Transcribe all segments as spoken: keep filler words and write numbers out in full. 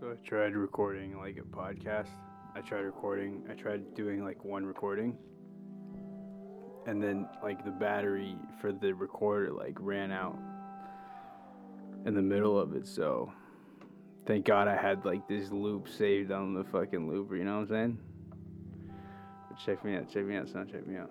So I tried recording like a podcast. I tried recording, I tried doing like one recording, and then like the battery for the recorder like ran out in the middle of it, so thank God I had like this loop saved on the fucking looper, you know what I'm saying? But check me out, check me out, son, check me out.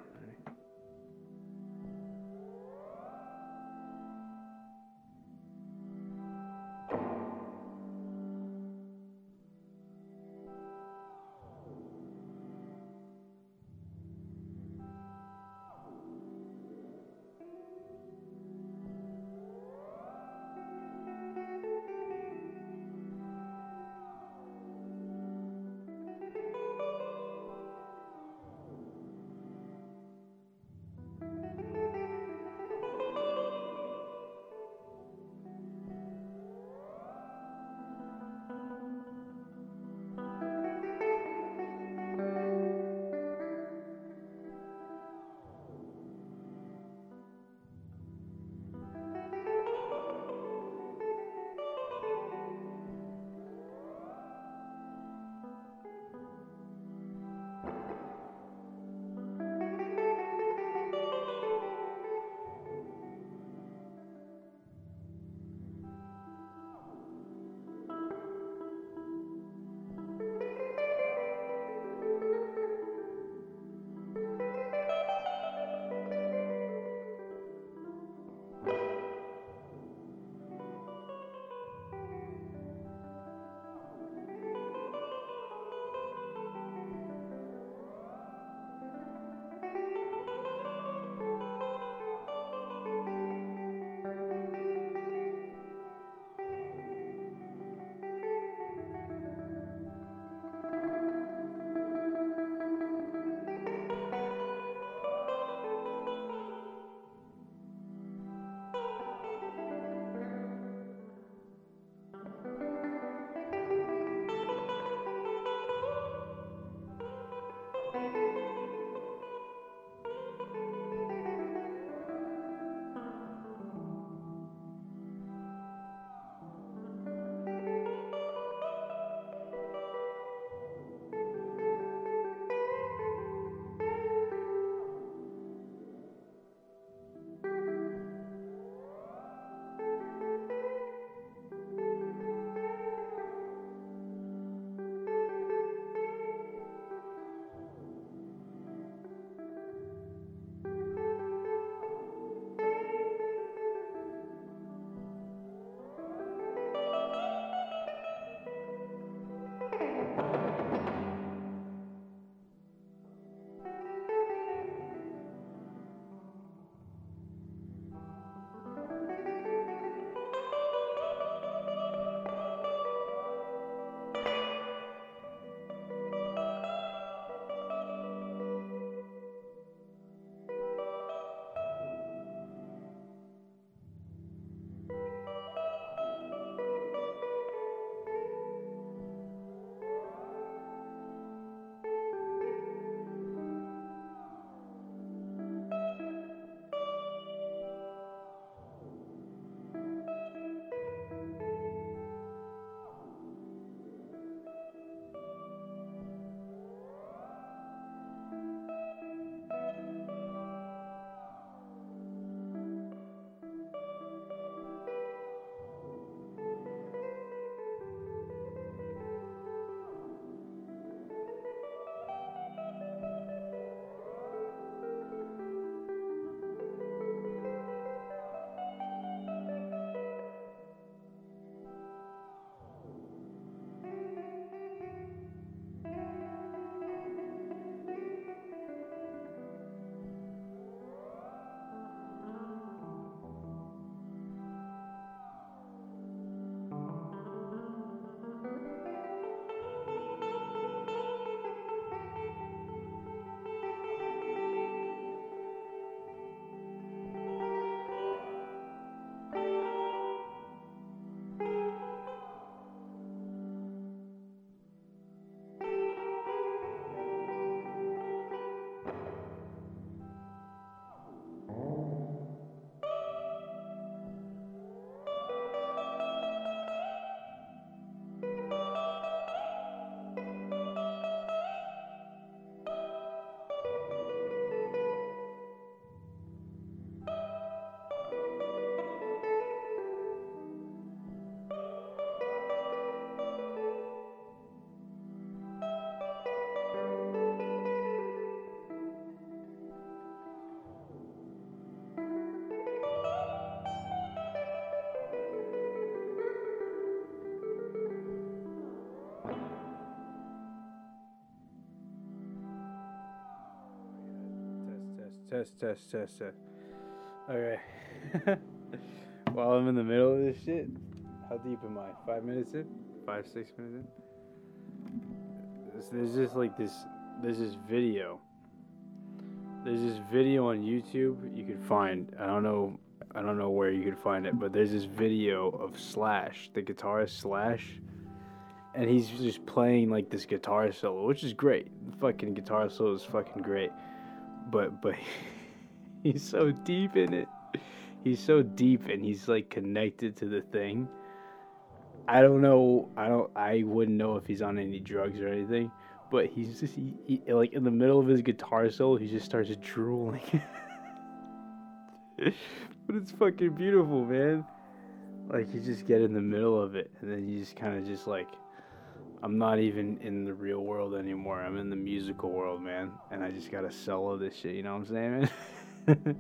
test, test, test, test. Okay. While I'm in the middle of this shit, how deep am I? Five minutes in? Five, six minutes in? There's just like this, there's this video. There's this video on YouTube you could find. I don't know, I don't know where you could find it, but there's this video of Slash, the guitarist Slash. And he's just playing, like, this guitar solo, which is great. The fucking guitar solo is fucking great. But, but, he's so deep in it. He's so deep, and he's, like, connected to the thing. I don't know, I don't, I wouldn't know if he's on any drugs or anything. But he's just, he, he, like, in the middle of his guitar solo, he just starts drooling. But it's fucking beautiful, man. Like, you just get in the middle of it, and then you just kind of just, like, I'm not even in the real world anymore. I'm in the musical world, man. And I just gotta solo this shit, you know what I'm saying, man?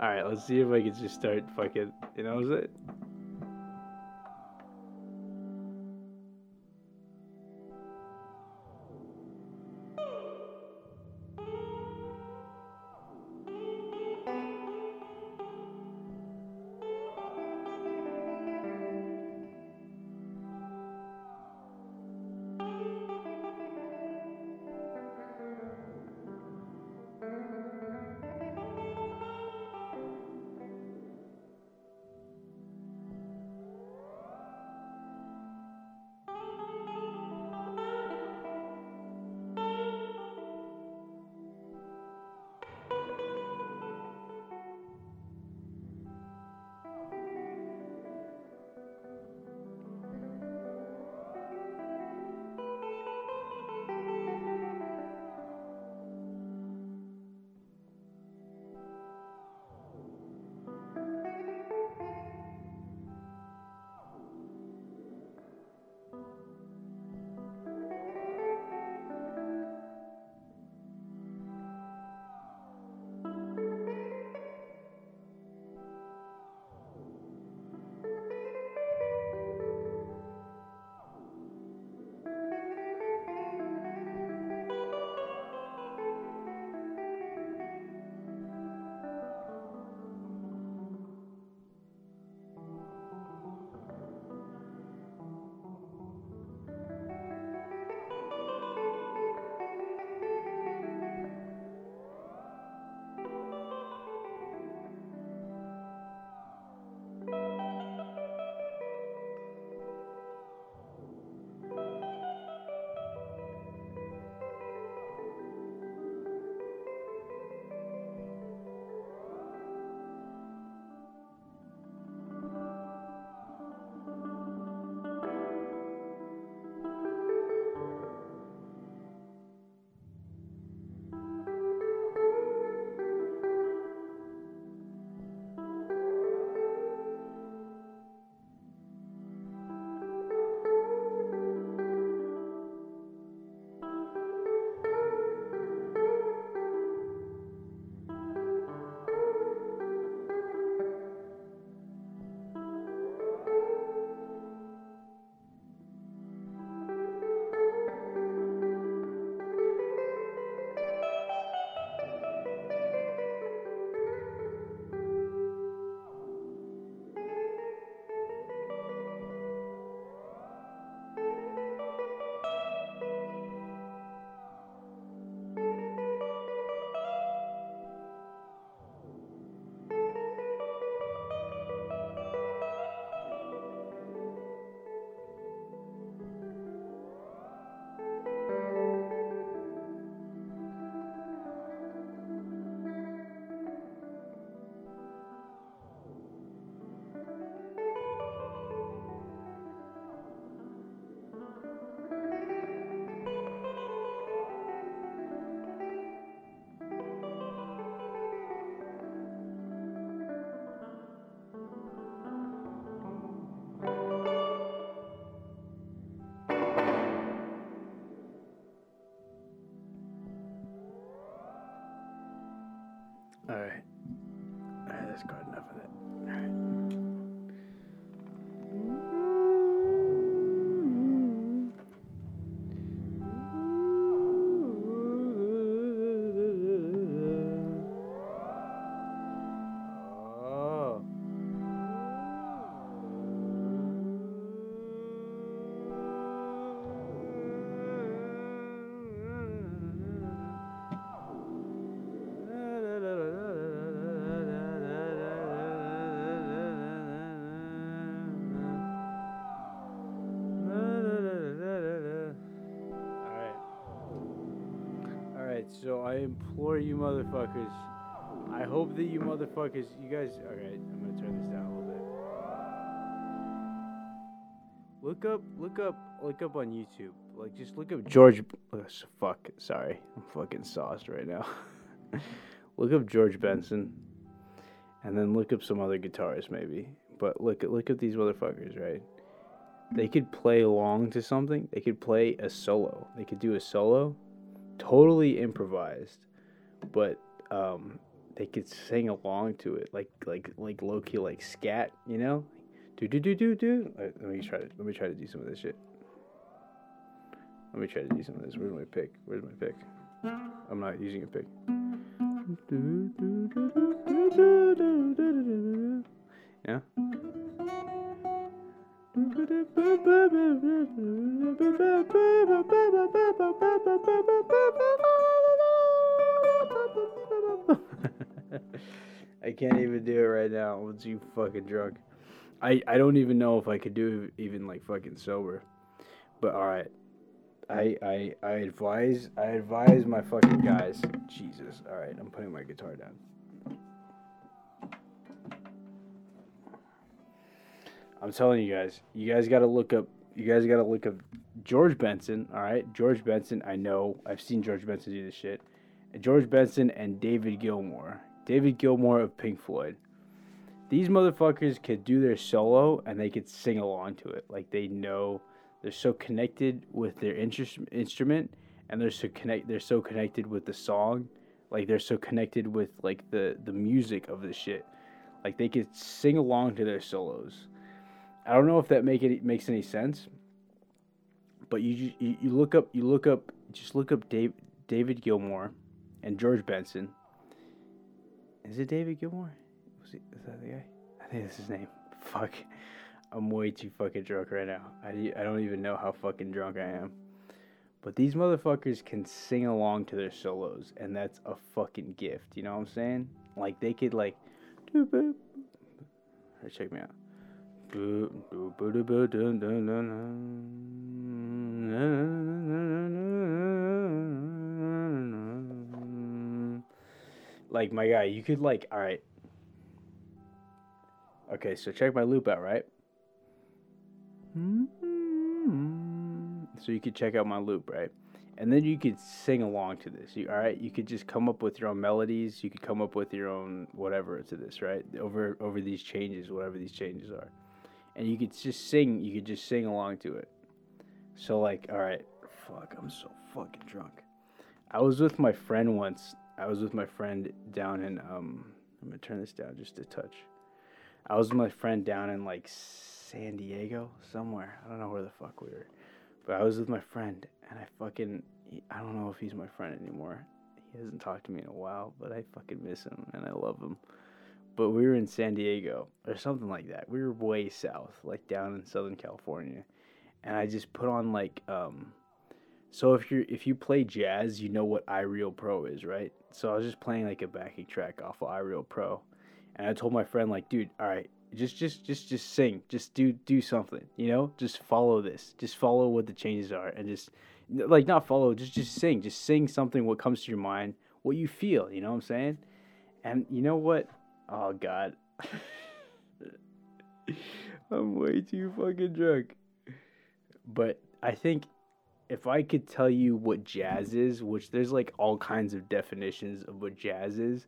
Alright, let's see if I can just start fucking, you know what I'm saying? Alright. Alright, that's good enough of that. Alright. I implore you motherfuckers. I hope that you motherfuckers, you guys, alright, I'm gonna turn this down a little bit. Look up, look up, look up on YouTube. Like, just look up George, oh, fuck, sorry, I'm fucking sauced right now. Look up George Benson, and then look up some other guitarists maybe. But look at look at these motherfuckers, right? They could play along to something. They could play a solo. They could do a solo, totally improvised, but um, they could sing along to it, like like like low key, like scat, you know? Do do do do do. Right, let me try to let me try to do some of this shit. Let me try to do some of this. Where's my pick? Where's my pick? I'm not using a pick. Yeah. I can't even do it right now. I'm too fucking drunk. I, I don't even know if I could do it even like fucking sober. But alright. I, I I advise I advise my fucking guys. Jesus. Alright, I'm putting my guitar down. I'm telling you guys, you guys gotta look up you guys gotta look up George Benson, alright? George Benson, I know. I've seen George Benson do this shit. George Benson and David Gilmour. David Gilmour of Pink Floyd. These motherfuckers could do their solo and they could sing along to it. Like they know. They're so connected with their interest, instrument, and they're so connect. They're so connected with the song, like they're so connected with like the, the music of the shit. Like they could sing along to their solos. I don't know if that make it makes any sense, but you you, you look up you look up just look up Dave, David Gilmour and George Benson. Is it David Gilmour? Was he, is that the guy? I think that's his name. Fuck. I'm way too fucking drunk right now. I, I don't even know how fucking drunk I am. But these motherfuckers can sing along to their solos, and that's a fucking gift. You know what I'm saying? Like, they could, like... Check me out. Like, my guy, you could, like... Alright. Okay, so check my loop out, right? So you could check out my loop, right? And then you could sing along to this, you, all right? You could just come up with your own melodies. You could come up with your own whatever to this, right? Over over these changes, whatever these changes are. And you could just sing. You could just sing along to it. So, like, all right. Fuck, I'm so fucking drunk. I was with my friend once. I was with my friend down in, um, I'm going to turn this down just a touch. I was with my friend down in, like, San Diego, somewhere. I don't know where the fuck we were. But I was with my friend, and I fucking... I don't know if he's my friend anymore. He hasn't talked to me in a while, but I fucking miss him, and I love him. But we were in San Diego, or something like that. We were way south, like down in Southern California. And I just put on, like... um. So if you if you play jazz, you know what iReal Pro is, right? So I was just playing, like, a backing track off of iReal Pro. And I told my friend, like, dude, all right, just, just, just, just sing, just do, do something, you know, just follow this, just follow what the changes are, and just, like, not follow, just, just sing, just sing something, what comes to your mind, what you feel, you know what I'm saying? And you know what? Oh God, I'm way too fucking drunk. But I think if I could tell you what jazz is, which there's like all kinds of definitions of what jazz is.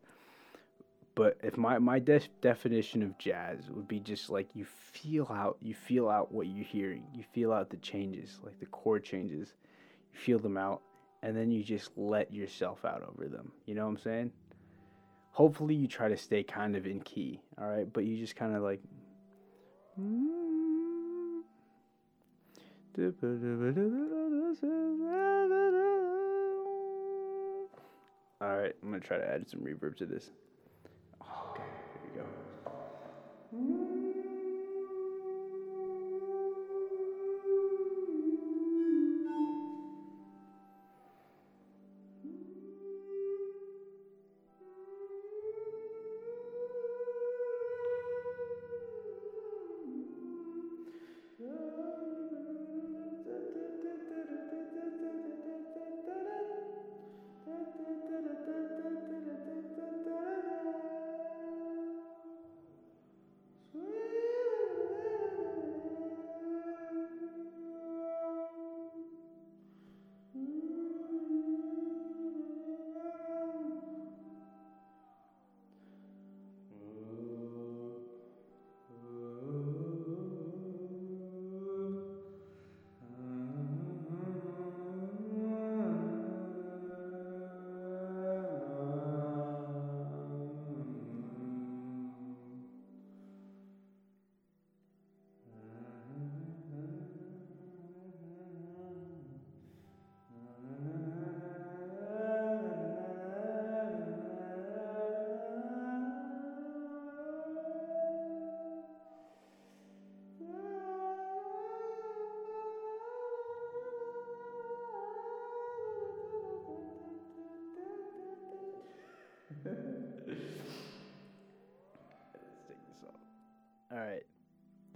But if my, my de- definition of jazz would be just like you feel out you feel out what you're hearing. You feel out the changes, like the chord changes. You feel them out, and then you just let yourself out over them. You know what I'm saying? Hopefully you try to stay kind of in key, all right? But you just kind of like... All right, I'm going to try to add some reverb to this.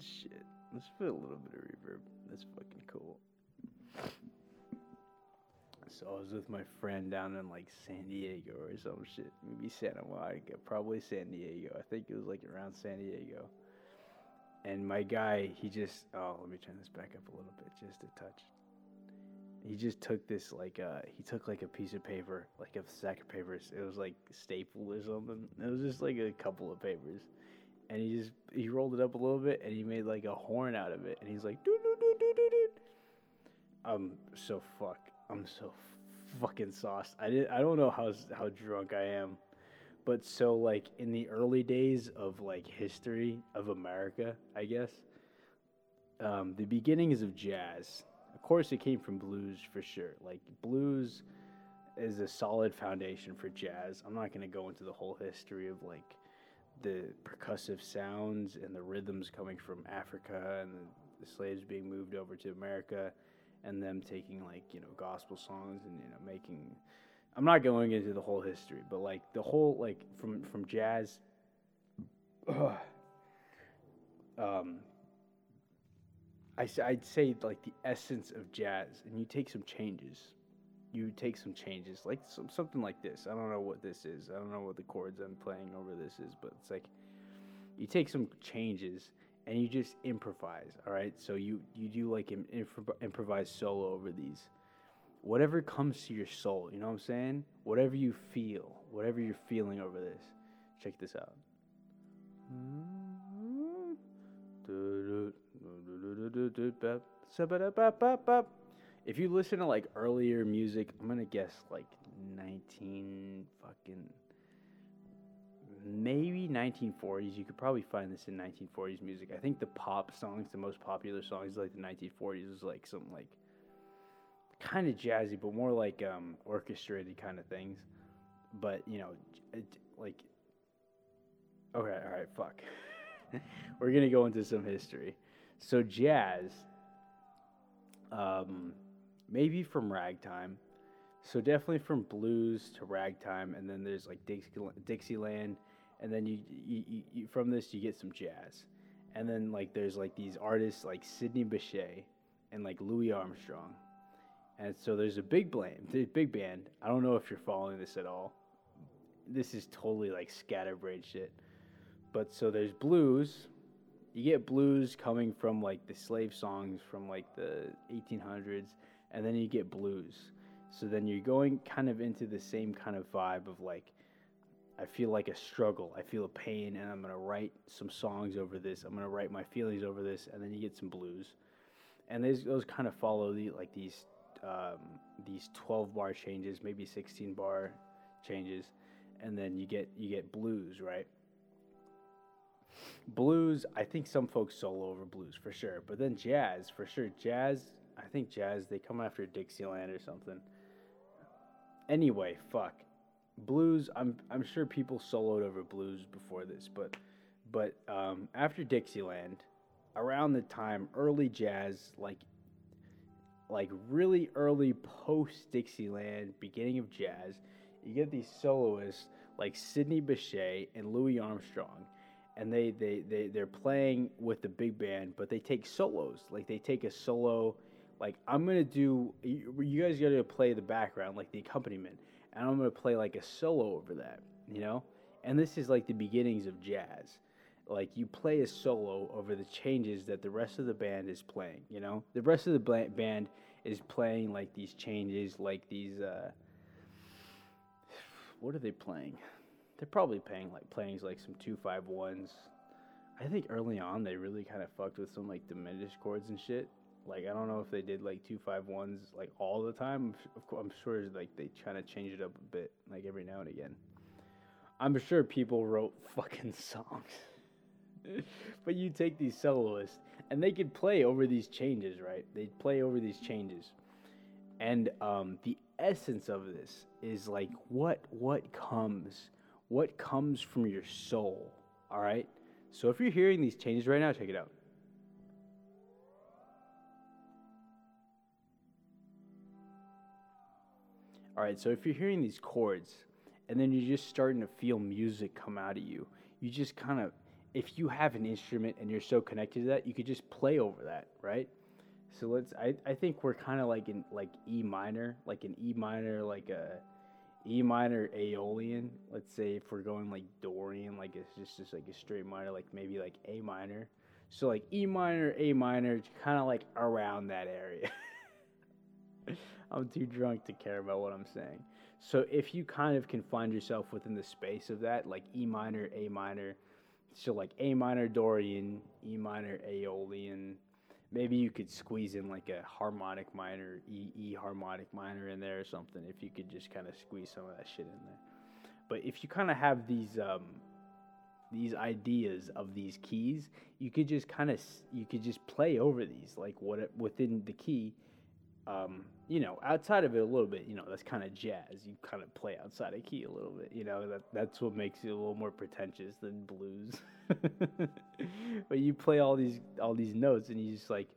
Shit. Let's put a little bit of reverb. That's fucking cool. So I was with my friend down in like San Diego or some shit. Maybe Santa Monica. Probably San Diego. I think it was like around San Diego. And my guy, he just... Oh, let me turn this back up a little bit. Just a touch. He just took this like... Uh, he took like a piece of paper. Like a stack of papers. It was like staple or something. It was just like a couple of papers. And he just... He rolled it up a little bit and he made like a horn out of it. And he's like... Doo-doo-doo-doo-doo-doo. I'm so fuck. I'm so fucking sauced. I didn't, I don't know how how drunk I am. But so, like, in the early days of, like, history of America, I guess, um, the beginnings of jazz, of course, it came from blues for sure. Like, blues is a solid foundation for jazz. I'm not going to go into the whole history of, like, the percussive sounds and the rhythms coming from Africa and the slaves being moved over to America and them taking, like, you know, gospel songs and, you know, making... I'm not going into the whole history, but, like, the whole, like, from, from jazz, ugh, um, I, I'd say, like, the essence of jazz, and you take some changes, you take some changes, like, some, something like this, I don't know what this is, I don't know what the chords I'm playing over this is, but it's, like, you take some changes, and you just improvise, all right, so you, you do, like, an impro- improvise solo over these. Whatever comes to your soul, you know what I'm saying? Whatever you feel, whatever you're feeling over this. Check this out. If you listen to like earlier music, I'm gonna guess like nineteen fucking maybe nineteen forties. You could probably find this in nineteen forties music. I think the pop songs, the most popular songs like the nineteen forties was like something like kind of jazzy, but more like um, orchestrated kind of things. But, you know, it, like... Okay, all right, fuck. We're going to go into some history. So jazz, um, maybe from ragtime. So definitely from blues to ragtime, and then there's like Dix- Dixieland, and then you, you, you, you from this you get some jazz. And then like there's like these artists like Sidney Bechet and like Louis Armstrong. And so there's a big band, big band. I don't know if you're following this at all. This is totally like scatterbrained shit. But so there's blues. You get blues coming from like the slave songs from like the eighteen hundreds. And then you get blues. So then you're going kind of into the same kind of vibe of like, I feel like a struggle. I feel a pain and I'm going to write some songs over this. I'm going to write my feelings over this. And then you get some blues. And those kind of follow the like these... Um, these twelve bar changes, maybe sixteen bar changes, and then you get you get blues, right? Blues, I think some folks solo over blues for sure, but then jazz for sure. Jazz, I think jazz they come after Dixieland or something. Anyway, fuck blues. I'm I'm sure people soloed over blues before this, but but um, after Dixieland, around the time early jazz like. Like really early post-Dixieland, beginning of jazz, you get these soloists like Sidney Bechet and Louis Armstrong, and they, they, they, they're playing with the big band, but they take solos. Like they take a solo, like I'm going to do, you, you guys got to play the background, like the accompaniment, and I'm going to play like a solo over that, you know? And this is like the beginnings of jazz. Like, you play a solo over the changes that the rest of the band is playing, you know? The rest of the band is playing, like, these changes, like these, uh... What are they playing? They're probably playing, like, playing, like, some two five ones. I think early on they really kind of fucked with some, like, diminished chords and shit. Like, I don't know if they did, like, two five ones, like, all the time. Of course, I'm sure, like, they kind of changed it up a bit, like, every now and again. I'm sure people wrote fucking songs. But you take these soloists, and they could play over these changes, right? They'd play over these changes. And um, the essence of this is, like, what what comes? What comes from your soul, all right? So if you're hearing these changes right now, check it out. All right, so if you're hearing these chords, and then you're just starting to feel music come out of you, you just kind of... if you have an instrument and you're so connected to that, you could just play over that, right? So let's, I, I think we're kind of like in like E minor, like an E minor, like a E minor Aeolian. Let's say if we're going like Dorian, like it's just, just like a straight minor, like maybe like A minor. So like E minor, A minor, kind of like around that area. I'm too drunk to care about what I'm saying. So if you kind of can find yourself within the space of that, like E minor, A minor, so like A minor Dorian, E minor Aeolian, maybe you could squeeze in like a harmonic minor, E, E harmonic minor in there or something, if you could just kind of squeeze some of that shit in there. But if you kind of have these um, these ideas of these keys, you could just kind of, you could just play over these, like what within the key, um, you know, outside of it a little bit, you know, that's kind of jazz. You kind of play outside of key a little bit, you know, that that's what makes it a little more pretentious than blues. But you play all these all these notes and you just like,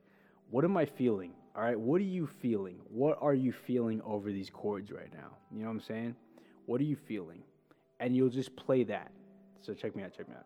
what am I feeling? All right, what are you feeling? What are you feeling over these chords right now? You know what I'm saying? What are you feeling? And you'll just play that. So check me out, check me out.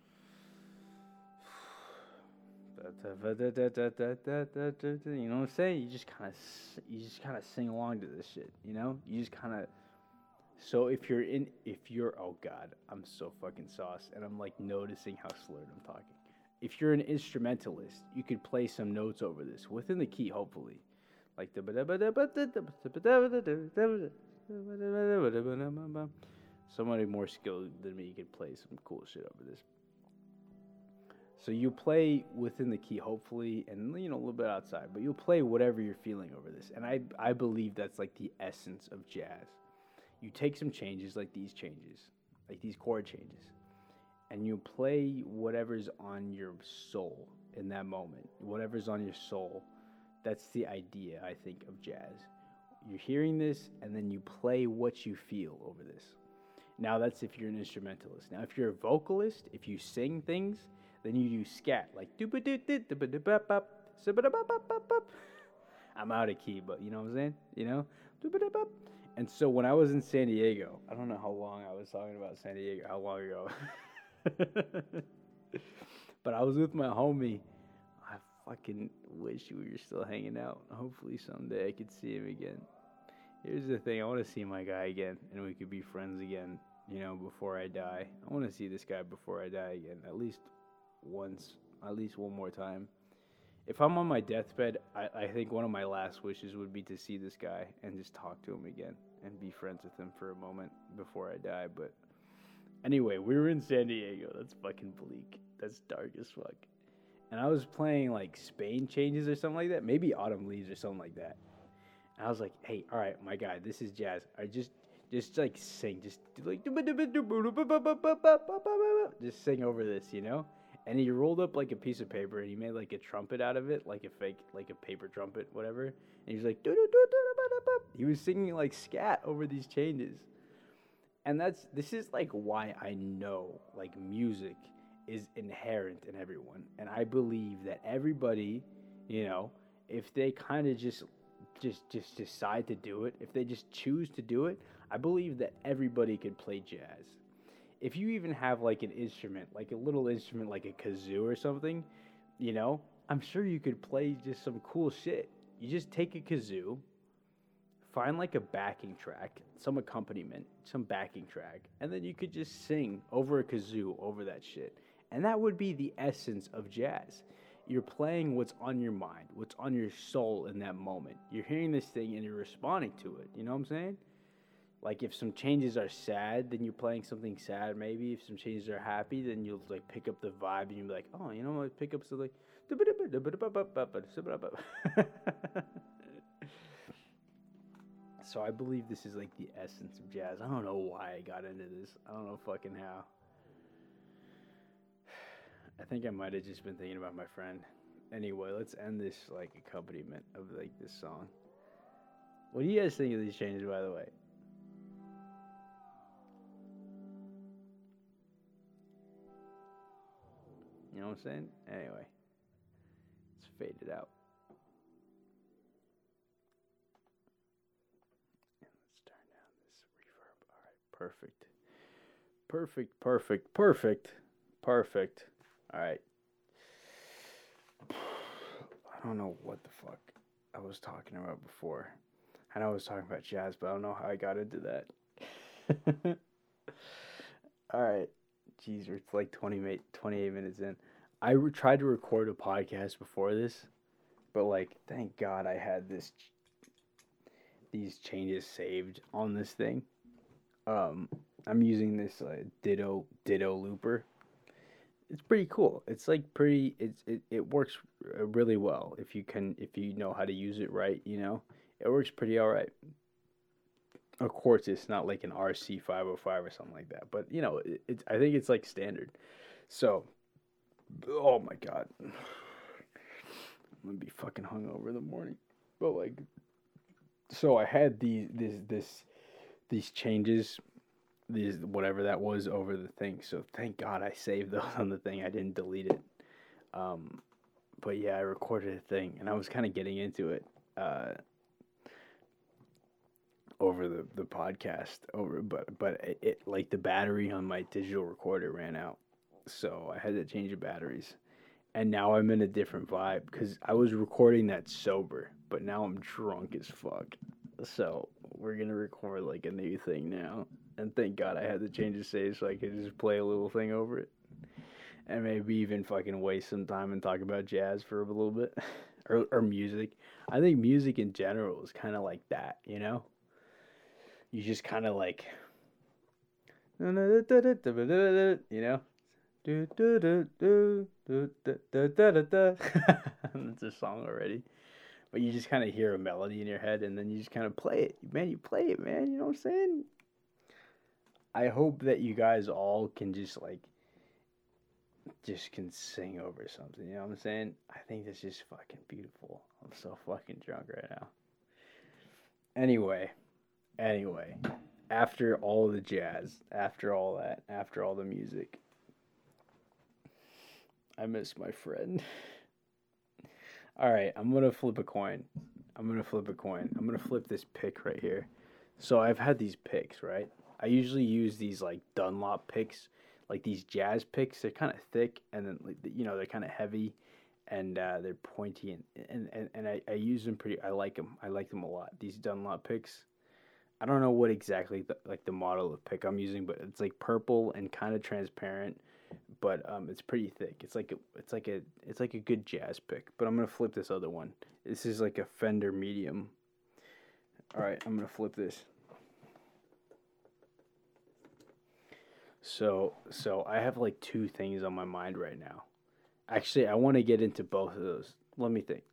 I'm saying? You just kind of, you just kind of sing along to this shit. You know, you just kind of. So if you're in, if you're, oh god, I'm so fucking sauce, and I'm like noticing how slurred I'm talking. If you're an instrumentalist, you could play some notes over this within the key, hopefully, like the. Somebody more skilled than me could play some cool shit over this. So you play within the key, hopefully, and, you know, a little bit outside, but you'll play whatever you're feeling over this. And I I believe that's like the essence of jazz. You take some changes like these changes, like these chord changes, and you play whatever's on your soul in that moment. Whatever's on your soul, that's the idea, I think, of jazz. You're hearing this, and then you play what you feel over this. Now, that's if you're an instrumentalist. Now, if you're a vocalist, if you sing things, then you do scat, like doop doop doop doop bop bop, bop. I'm out of key, but you know what I'm saying? You know? Doop. And so when I was in San Diego, I don't know how long I was talking about San Diego, how long ago. But I was with my homie. I fucking wish we were still hanging out. Hopefully someday I could see him again. Here's the thing, I want to see my guy again, and we could be friends again, you know, before I die. I want to see this guy before I die again, at least once, at least one more time. If I'm on my deathbed, I, I think one of my last wishes would be to see this guy and just talk to him again and be friends with him for a moment before I die. But anyway, we were in San Diego. That's fucking bleak. That's dark as fuck. And I was playing like Spain Changes or something like that, maybe Autumn Leaves or something like that. And I was like, hey, all right, my guy, this is jazz. I just just like sing, just like just sing over this, you know. And he rolled up, like, a piece of paper, and he made, like, a trumpet out of it, like a fake, like, a paper trumpet, whatever. And he was like, he was singing, like, scat over these changes. And that's, this is, like, why I know, like, music is inherent in everyone. And I believe that everybody, you know, if they kind of just, just, just decide to do it, if they just choose to do it, I believe that everybody could play jazz. If you even have, like, an instrument, like a little instrument, like a kazoo or something, you know, I'm sure you could play just some cool shit. You just take a kazoo, find, like, a backing track, some accompaniment, some backing track, and then you could just sing over a kazoo over that shit. And that would be the essence of jazz. You're playing what's on your mind, what's on your soul in that moment. You're hearing this thing and you're responding to it, you know what I'm saying? Like, if some changes are sad, then you're playing something sad, maybe. If some changes are happy, then you'll, like, pick up the vibe, and you'll be like, oh, you know what, pick up something. So I believe this is like the essence of jazz. I don't know why I got into this. I don't know fucking how. I think I might have just been thinking about my friend. Anyway, let's end this like accompaniment of like this song. What do you guys think of these changes, by the way? You know what I'm saying? Anyway, let's fade it out. And let's turn down this reverb. All right, perfect. Perfect, perfect, perfect, perfect. All right. I don't know what the fuck I was talking about before. I know I was talking about jazz, but I don't know how I got into that. All right. Jeez, it's like twenty-eight minutes in. I re- tried to record a podcast before this, but like, thank God I had this these changes saved on this thing. Um, I'm using this uh, Ditto Ditto Looper. It's pretty cool. It's like pretty. It's it, it works really well if you can if you know how to use it right. You know, it works pretty all right. Of course, it's not like an R C five oh five or something like that, but you know, it, it, I think it's like standard. So, oh my God, I'm gonna be fucking hungover in the morning. But like, so I had these this this these changes, these whatever that was over the thing. So thank God I saved those on the thing. I didn't delete it. Um, but yeah, I recorded a thing, and I was kind of getting into it. Uh. over the, the podcast over but but it, it like the battery on my digital recorder ran out, so I had to change the batteries, and now I'm in a different vibe because I was recording that sober, but now I'm drunk as fuck, so we're gonna record like a new thing now, and thank God I had to change the stage so I could just play a little thing over it and maybe even fucking waste some time and talk about jazz for a little bit or, or music. I think music in general is kind of like that, you know. You just kind of like, you know, that's a song already, but you just kind of hear a melody in your head and then you just kind of play it, man, you play it, man, you know what I'm saying? I hope that you guys all can just like, just can sing over something, you know what I'm saying? I think that's just fucking beautiful. I'm so fucking drunk right now. Anyway. Anyway, after all the jazz, after all that, after all the music, I miss my friend. All right, I'm going to flip a coin. I'm going to flip a coin. I'm going to flip this pick right here. So I've had these picks, right? I usually use these, like, Dunlop picks, like these jazz picks. They're kind of thick, and then, you know, they're kind of heavy, and uh, they're pointy, and, and, and, and I, I use them pretty, I like them. I like them a lot, these Dunlop picks. I don't know what exactly the, like the model of pick I'm using, but it's like purple and kind of transparent, but um, it's pretty thick. It's like a, it's like a it's like a good jazz pick. But I'm gonna flip this other one. This is like a Fender medium. All right, I'm gonna flip this. So so I have like two things on my mind right now. Actually, I want to get into both of those. Let me think.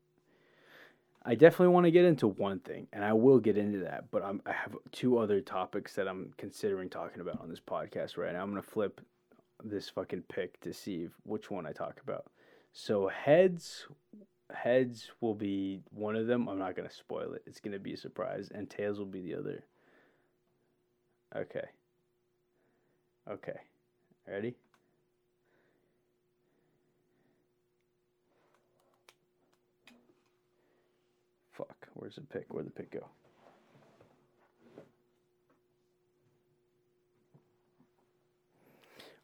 I definitely want to get into one thing, and I will get into that, but I'm, I have two other topics that I'm considering talking about on this podcast right now. I'm going to flip this fucking pick to see if, which one I talk about. So heads heads will be one of them. I'm not going to spoil it. It's going to be a surprise, and tails will be the other. Okay. Okay. Ready? Fuck, where's the pick? Where'd the pick go?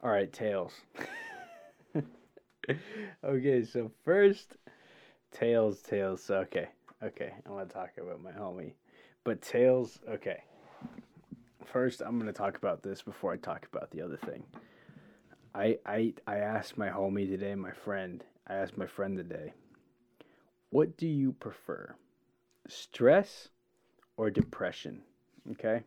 All right, tails. Okay, so first, tails, tails. Okay, okay, I want to talk about my homie. But tails, okay. First, I'm going to talk about this before I talk about the other thing. I, I, I asked my homie today, my friend. I asked my friend today, what do you prefer? Stress or depression? Okay,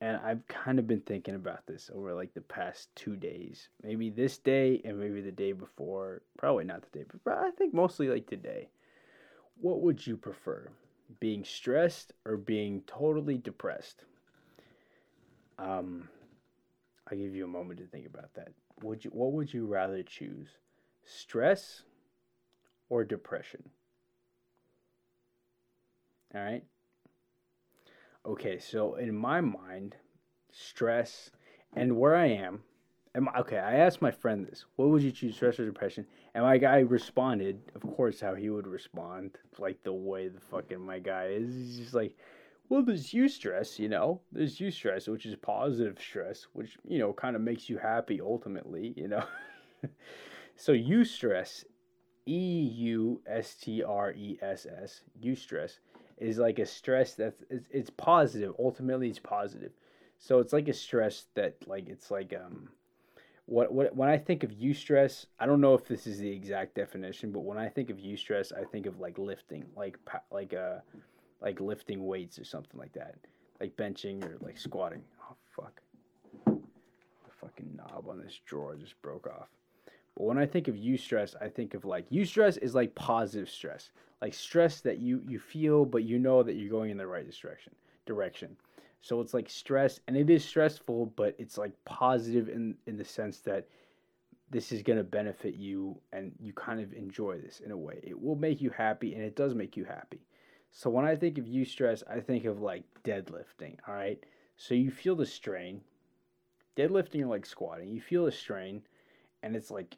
and I've kind of been thinking about this over like the past two days, maybe this day and maybe the day before, probably not the day before, but I think mostly like today. What would you prefer? being stressed or being totally depressed? Um, I'll give you a moment to think about that. Would you? What would you rather choose? Stress or depression? All right. Okay, so in my mind, stress and where I am. Am I, okay, I asked my friend this. What would you choose, stress or depression? And my guy responded, of course, how he would respond. Like the way the fucking my guy is. He's just like, well, there's you stress, you know. There's you stress, which is positive stress, which, you know, kind of makes you happy ultimately, you know. So you stress, E U S T R E S S, you stress, is like a stress that's, it's, it's positive. Ultimately, it's positive. So it's like a stress that, like, it's like, um, what, what, when I think of eustress, I don't know if this is the exact definition, but when I think of eustress, I think of like lifting, like, like, uh, like lifting weights or something like that, like benching or like squatting. Oh, fuck. The fucking knob on this drawer just broke off. But when I think of eustress, I think of like, eustress is like positive stress, like stress that you, you feel, but you know that you're going in the right direction, direction. So it's like stress, and it is stressful, but it's like positive in, in the sense that this is going to benefit you, and you kind of enjoy this in a way. It will make you happy, and it does make you happy. So when I think of eustress, I think of like deadlifting, all right? So you feel the strain. Deadlifting or like squatting, you feel the strain, and it's like,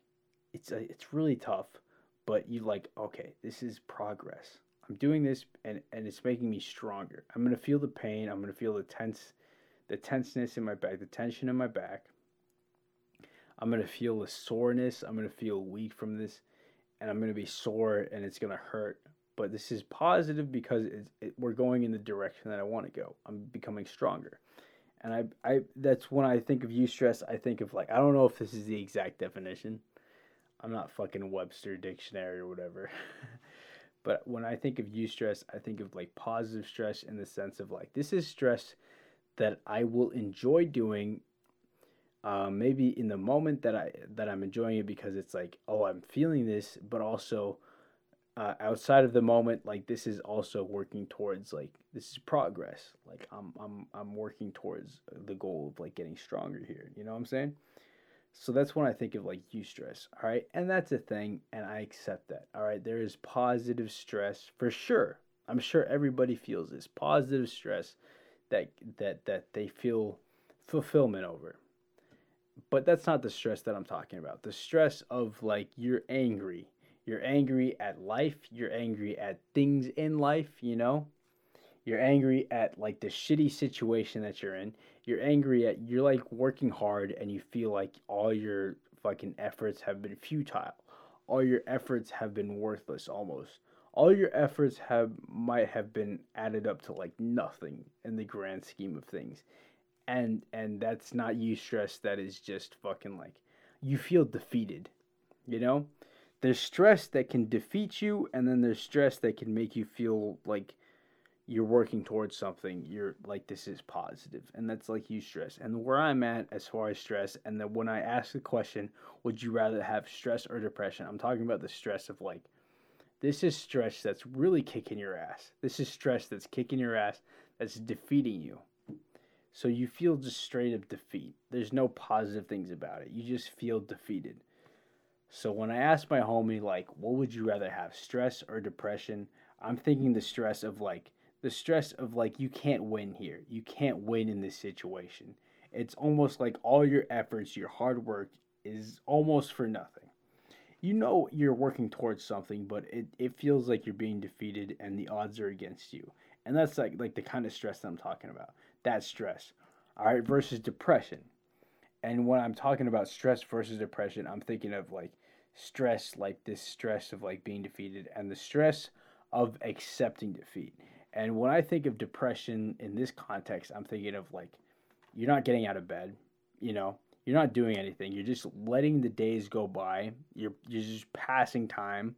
it's a, it's really tough, but you like, okay, this is progress. I'm doing this, and, and it's making me stronger. I'm going to feel the pain. I'm going to feel the tense, the tenseness in my back, the tension in my back. I'm going to feel the soreness. I'm going to feel weak from this, and I'm going to be sore, and it's going to hurt. But this is positive because it's, it, we're going in the direction that I want to go. I'm becoming stronger. And I, I that's when I think of eustress, I think of like, I don't know if this is the exact definition. I'm not fucking Webster Dictionary or whatever. But when I think of eustress, I think of like positive stress in the sense of like, this is stress that I will enjoy doing. Uh, maybe in the moment that I that I'm enjoying it because it's like, oh, I'm feeling this, but also uh, outside of the moment, like this is also working towards like this is progress. Like I'm I'm I'm working towards the goal of like getting stronger here. You know what I'm saying? So that's when I think of like eustress, all right? And that's a thing, and I accept that, all right? There is positive stress for sure. I'm sure everybody feels this positive stress that that that they feel fulfillment over. But that's not the stress that I'm talking about. The stress of like you're angry. You're angry at life. You're angry at things in life, you know? You're angry at like the shitty situation that you're in. You're angry at, you're like working hard and you feel like all your fucking efforts have been futile. All your efforts have been worthless almost. All your efforts have might have been added up to like nothing in the grand scheme of things. And and that's not eustress, that is just fucking like, you feel defeated, you know? There's stress that can defeat you, and then there's stress that can make you feel like you're working towards something, you're like, this is positive, and that's like eustress. And where I'm at as far as stress, and then when I ask the question, would you rather have stress or depression, I'm talking about the stress of like, this is stress that's really kicking your ass. This is stress that's kicking your ass, that's defeating you. So you feel just straight up defeat. There's no positive things about it. You just feel defeated. So when I asked my homie, like, what would you rather have, stress or depression, I'm thinking the stress of like, the stress of like, you can't win here. You can't win in this situation. It's almost like all your efforts, your hard work is almost for nothing. You know you're working towards something, but it, it feels like you're being defeated and the odds are against you. And that's like, like the kind of stress that I'm talking about. That stress. All right, versus depression. And when I'm talking about stress versus depression, I'm thinking of like stress, like this stress of like being defeated and the stress of accepting defeat. And when I think of depression in this context, I'm thinking of like, you're not getting out of bed, you know, you're not doing anything. You're just letting the days go by. You're you're just passing time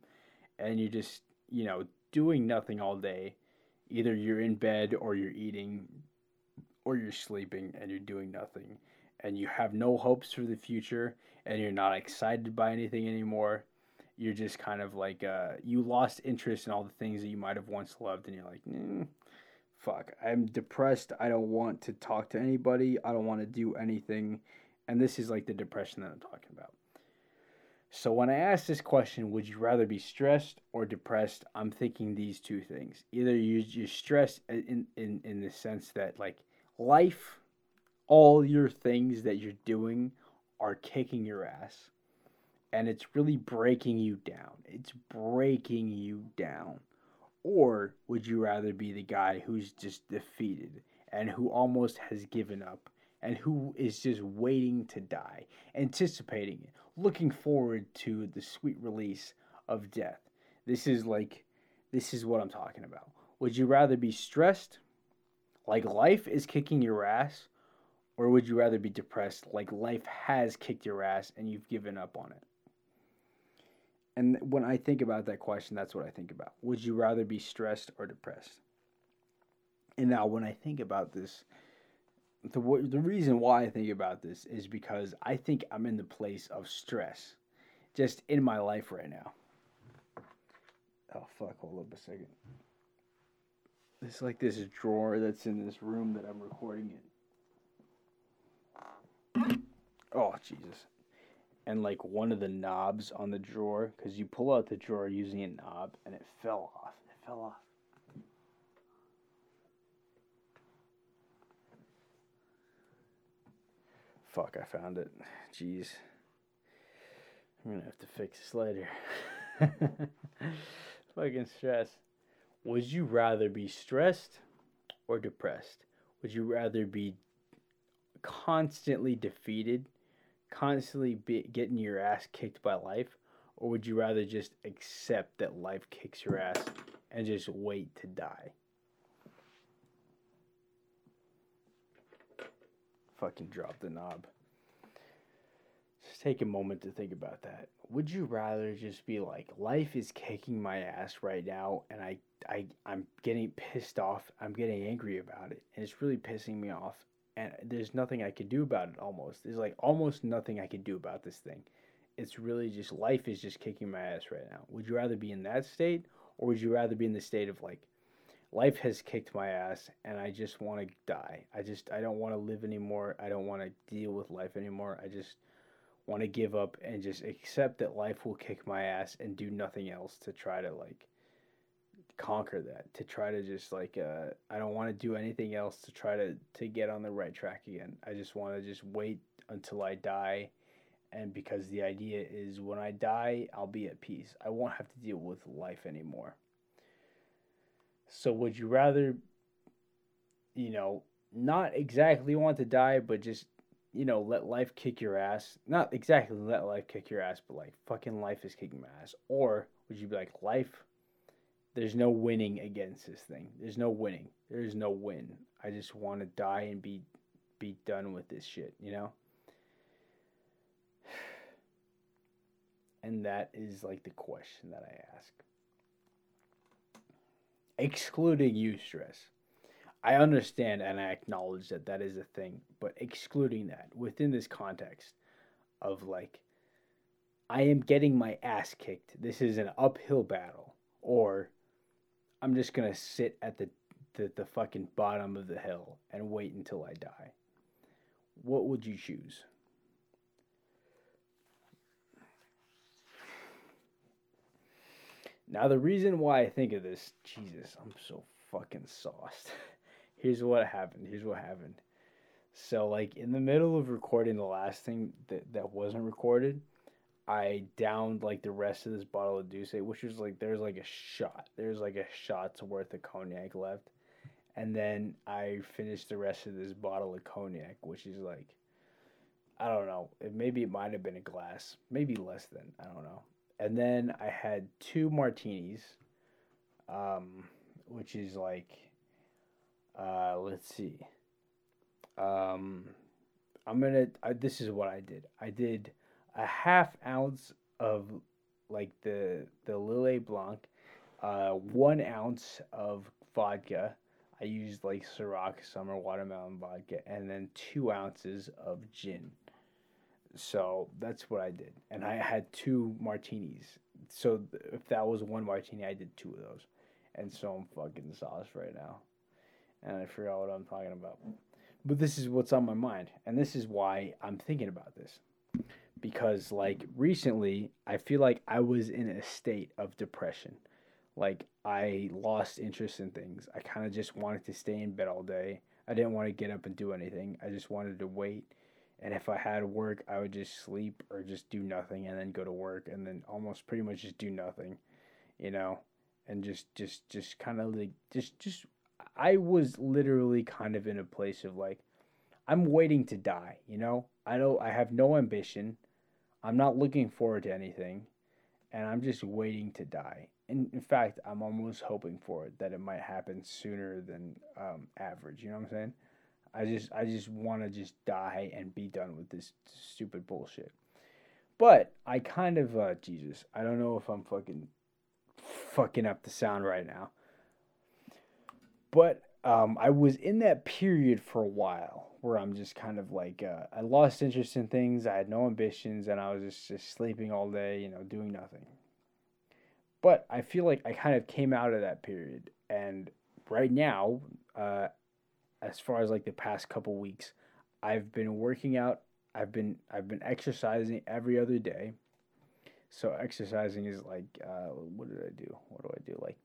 and you're just, you know, doing nothing all day. Either you're in bed or you're eating or you're sleeping and you're doing nothing and you have no hopes for the future and you're not excited by anything anymore. you're just kind of like, uh, you lost interest in all the things that you might have once loved, and you're like, mm, fuck, I'm depressed. I don't want to talk to anybody. I don't want to do anything. And this is like the depression that I'm talking about. So when I ask this question, would you rather be stressed or depressed? I'm thinking these two things. Either you, you're stressed in, in, in the sense that like life, all your things that you're doing are kicking your ass. And it's really breaking you down. It's breaking you down. Or would you rather be the guy who's just defeated and who almost has given up and who is just waiting to die, anticipating it, looking forward to the sweet release of death? This is like, this is what I'm talking about. Would you rather be stressed, like life is kicking your ass, or would you rather be depressed, like life has kicked your ass and you've given up on it? And when I think about that question, that's what I think about. Would you rather be stressed or depressed? And now when I think about this, the the reason why I think about this is because I think I'm in the place of stress just in my life right now. Oh, fuck. Hold up a second. It's like this drawer that's in this room that I'm recording in. Oh, Jesus. And like one of the knobs on the drawer, because you pull out the drawer using a knob, and it fell off. It fell off. Fuck, I found it. Jeez. I'm going to have to fix this later. Fucking stress. Would you rather be stressed or depressed? Would you rather be constantly defeated, constantly be getting your ass kicked by life, or would you rather just accept that life kicks your ass and just wait to die? Fucking drop the knob. Just take a moment to think about that. Would you rather just be like, life is kicking my ass right now, and I, I, I'm getting pissed off, I'm getting angry about it, and it's really pissing me off, and there's nothing I could do about it almost. There's like almost nothing I could do about this thing. It's really just, life is just kicking my ass right now. Would you rather be in that state, or would you rather be in the state of like, life has kicked my ass and I just want to die. I just, I don't want to live anymore. I don't want to deal with life anymore. I just want to give up and just accept that life will kick my ass and do nothing else to try to like conquer that, to try to just like uh I don't want to do anything else to try to to get on the right track again. I just want to just wait until I die, and because the idea is when I die I'll be at peace. I won't have to deal with life anymore. So would you rather, you know, not exactly want to die, but just, you know, let life kick your ass? Not exactly let life kick your ass, but like fucking life is kicking my ass. Or would you be like, life, there's no winning against this thing. There's no winning. There's no win. I just want to die and be be done with this shit, you know? And that is like the question that I ask. Excluding you, stress. I understand and I acknowledge that that is a thing, but excluding that within this context of like, I am getting my ass kicked. This is an uphill battle. Or I'm just going to sit at the, the the fucking bottom of the hill and wait until I die. What would you choose? Now, the reason why I think of this... Jesus, I'm so fucking sauced. Here's what happened. Here's what happened. So, like, in the middle of recording the last thing that, that wasn't recorded, I downed, like, the rest of this bottle of Douce, which was, like, there's, like, a shot. There's, like, a shot's worth of cognac left. And then I finished the rest of this bottle of cognac, which is, like, I don't know. It, maybe it might have been a glass. Maybe less than. I don't know. And then I had two martinis, um, which is, like, uh, let's see. Um, I'm going to, I, this is what I did. I did a half ounce of like the the Lillet Blanc, uh, one ounce of vodka. I used like Ciroc summer watermelon vodka, and then two ounces of gin. So that's what I did, and I had two martinis so if that was one martini, I did two of those. And so I'm fucking sauced right now. And I forgot what I'm talking about. But this is what's on my mind. And this is why I'm thinking about this. Because, like, recently, I feel like I was in a state of depression. Like, I lost interest in things. I kind of just wanted to stay in bed all day. I didn't want to get up and do anything. I just wanted to wait. And if I had work, I would just sleep or just do nothing and then go to work and then almost pretty much just do nothing, you know, and just, just, just kind of like, just, just, I was literally kind of in a place of like, I'm waiting to die, you know, I don't, I have no ambition. I'm not looking forward to anything and I'm just waiting to die. And in fact, I'm almost hoping for it, that it might happen sooner than um, average. You know what I'm saying? I just I just want to just die and be done with this stupid bullshit. But I kind of, uh, Jesus, I don't know if I'm fucking fucking up the sound right now. But um, I was in that period for a while where I'm just kind of like, uh, I lost interest in things. I had no ambitions and I was just, just sleeping all day, you know, doing nothing. But I feel like I kind of came out of that period. And right now, uh, as far as like the past couple weeks, I've been working out. I've been I've been exercising every other day. So exercising is like, uh, what did I do? What do I do? Like,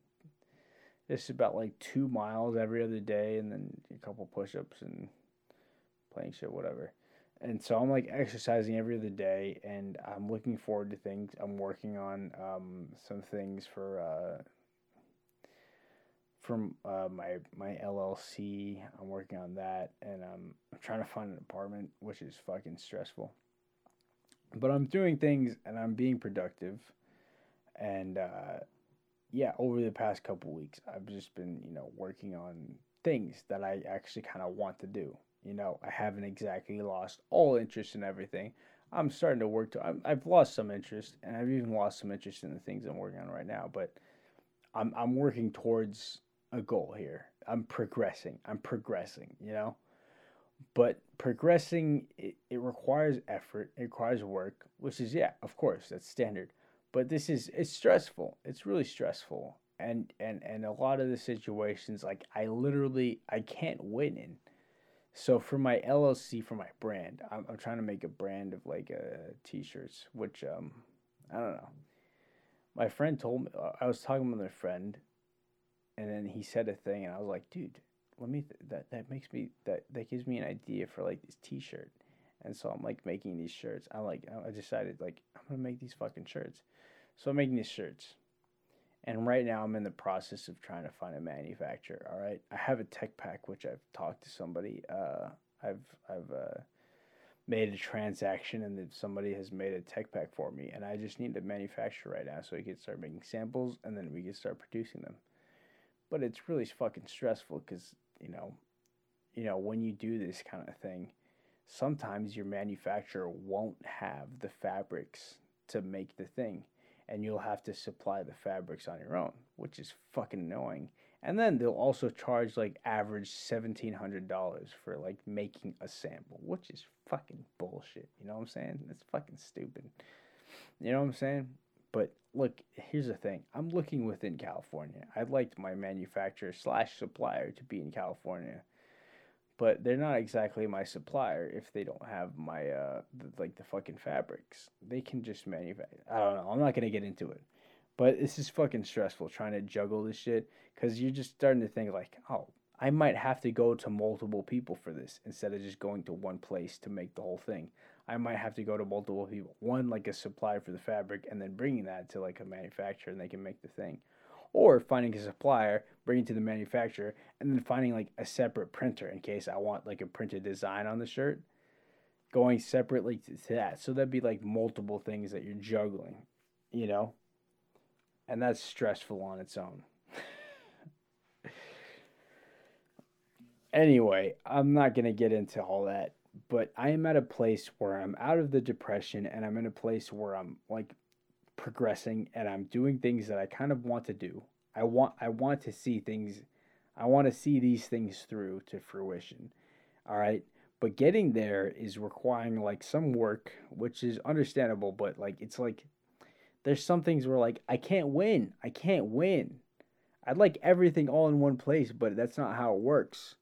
this is about like two miles every other day, and then a couple push-ups and playing shit, whatever. And so I'm like exercising every other day, and I'm looking forward to things. I'm working on um, some things for uh, from uh, my my L L C. I'm working on that, and um, I'm trying to find an apartment, which is fucking stressful. But I'm doing things, and I'm being productive. And uh, yeah, over the past couple weeks, I've just been, you know, working on things that I actually kind of want to do. You know, I haven't exactly lost all interest in everything. I'm starting to work to, I'm, I've lost some interest, and I've even lost some interest in the things I'm working on right now, but I'm I'm working towards a goal here. I'm progressing. I'm progressing, you know? But progressing, it, it requires effort. It requires work, which is, yeah, of course, that's standard. But this is, it's stressful. It's really stressful. And, and, and a lot of the situations, like, I literally, I can't win in. So for my L L C, for my brand, I'm, I'm trying to make a brand of like uh, t-shirts, which um, I don't know. My friend told me, I was talking with a friend, and then he said a thing, and I was like, dude, let me th- that that makes me that that gives me an idea for like this t-shirt, and so I'm like making these shirts. I like I decided like I'm gonna make these fucking shirts, so I'm making these shirts. And right now I'm in the process of trying to find a manufacturer, all right? I have a tech pack, which I've talked to somebody. Uh, I've I've uh, made a transaction, and that somebody has made a tech pack for me. And I just need a manufacturer right now so we can start making samples, and then we can start producing them. But it's really fucking stressful because, you know, you know, when you do this kind of thing, sometimes your manufacturer won't have the fabrics to make the thing. And you'll have to supply the fabrics on your own, which is fucking annoying. And then they'll also charge like average seventeen hundred dollars for like making a sample, which is fucking bullshit. You know what I'm saying? That's fucking stupid. You know what I'm saying? But look, here's the thing. I'm looking within California. I'd like my manufacturer slash supplier to be in California. But they're not exactly my supplier if they don't have my, uh, the, like, the fucking fabrics. They can just manufacture. I don't know. I'm not going to get into it. But this is fucking stressful trying to juggle this shit. Because you're just starting to think, like, oh, I might have to go to multiple people for this instead of just going to one place to make the whole thing. I might have to go to multiple people. One, like, a supplier for the fabric, and then bringing that to, like, a manufacturer, and they can make the thing. Or finding a supplier, bringing it to the manufacturer, and then finding like a separate printer in case I want like a printed design on the shirt, going separately to that. So that'd be like multiple things that you're juggling, you know? And that's stressful on its own. Anyway, I'm not going to get into all that, but I am at a place where I'm out of the depression, and I'm in a place where I'm like progressing, and I'm doing things that I kind of want to do. I want I want to see things, I want to see these things through to fruition, all right? But getting there is requiring like some work, which is understandable, but like it's like there's some things where, like, I can't win. I can't win. I'd like everything all in one place, but that's not how it works.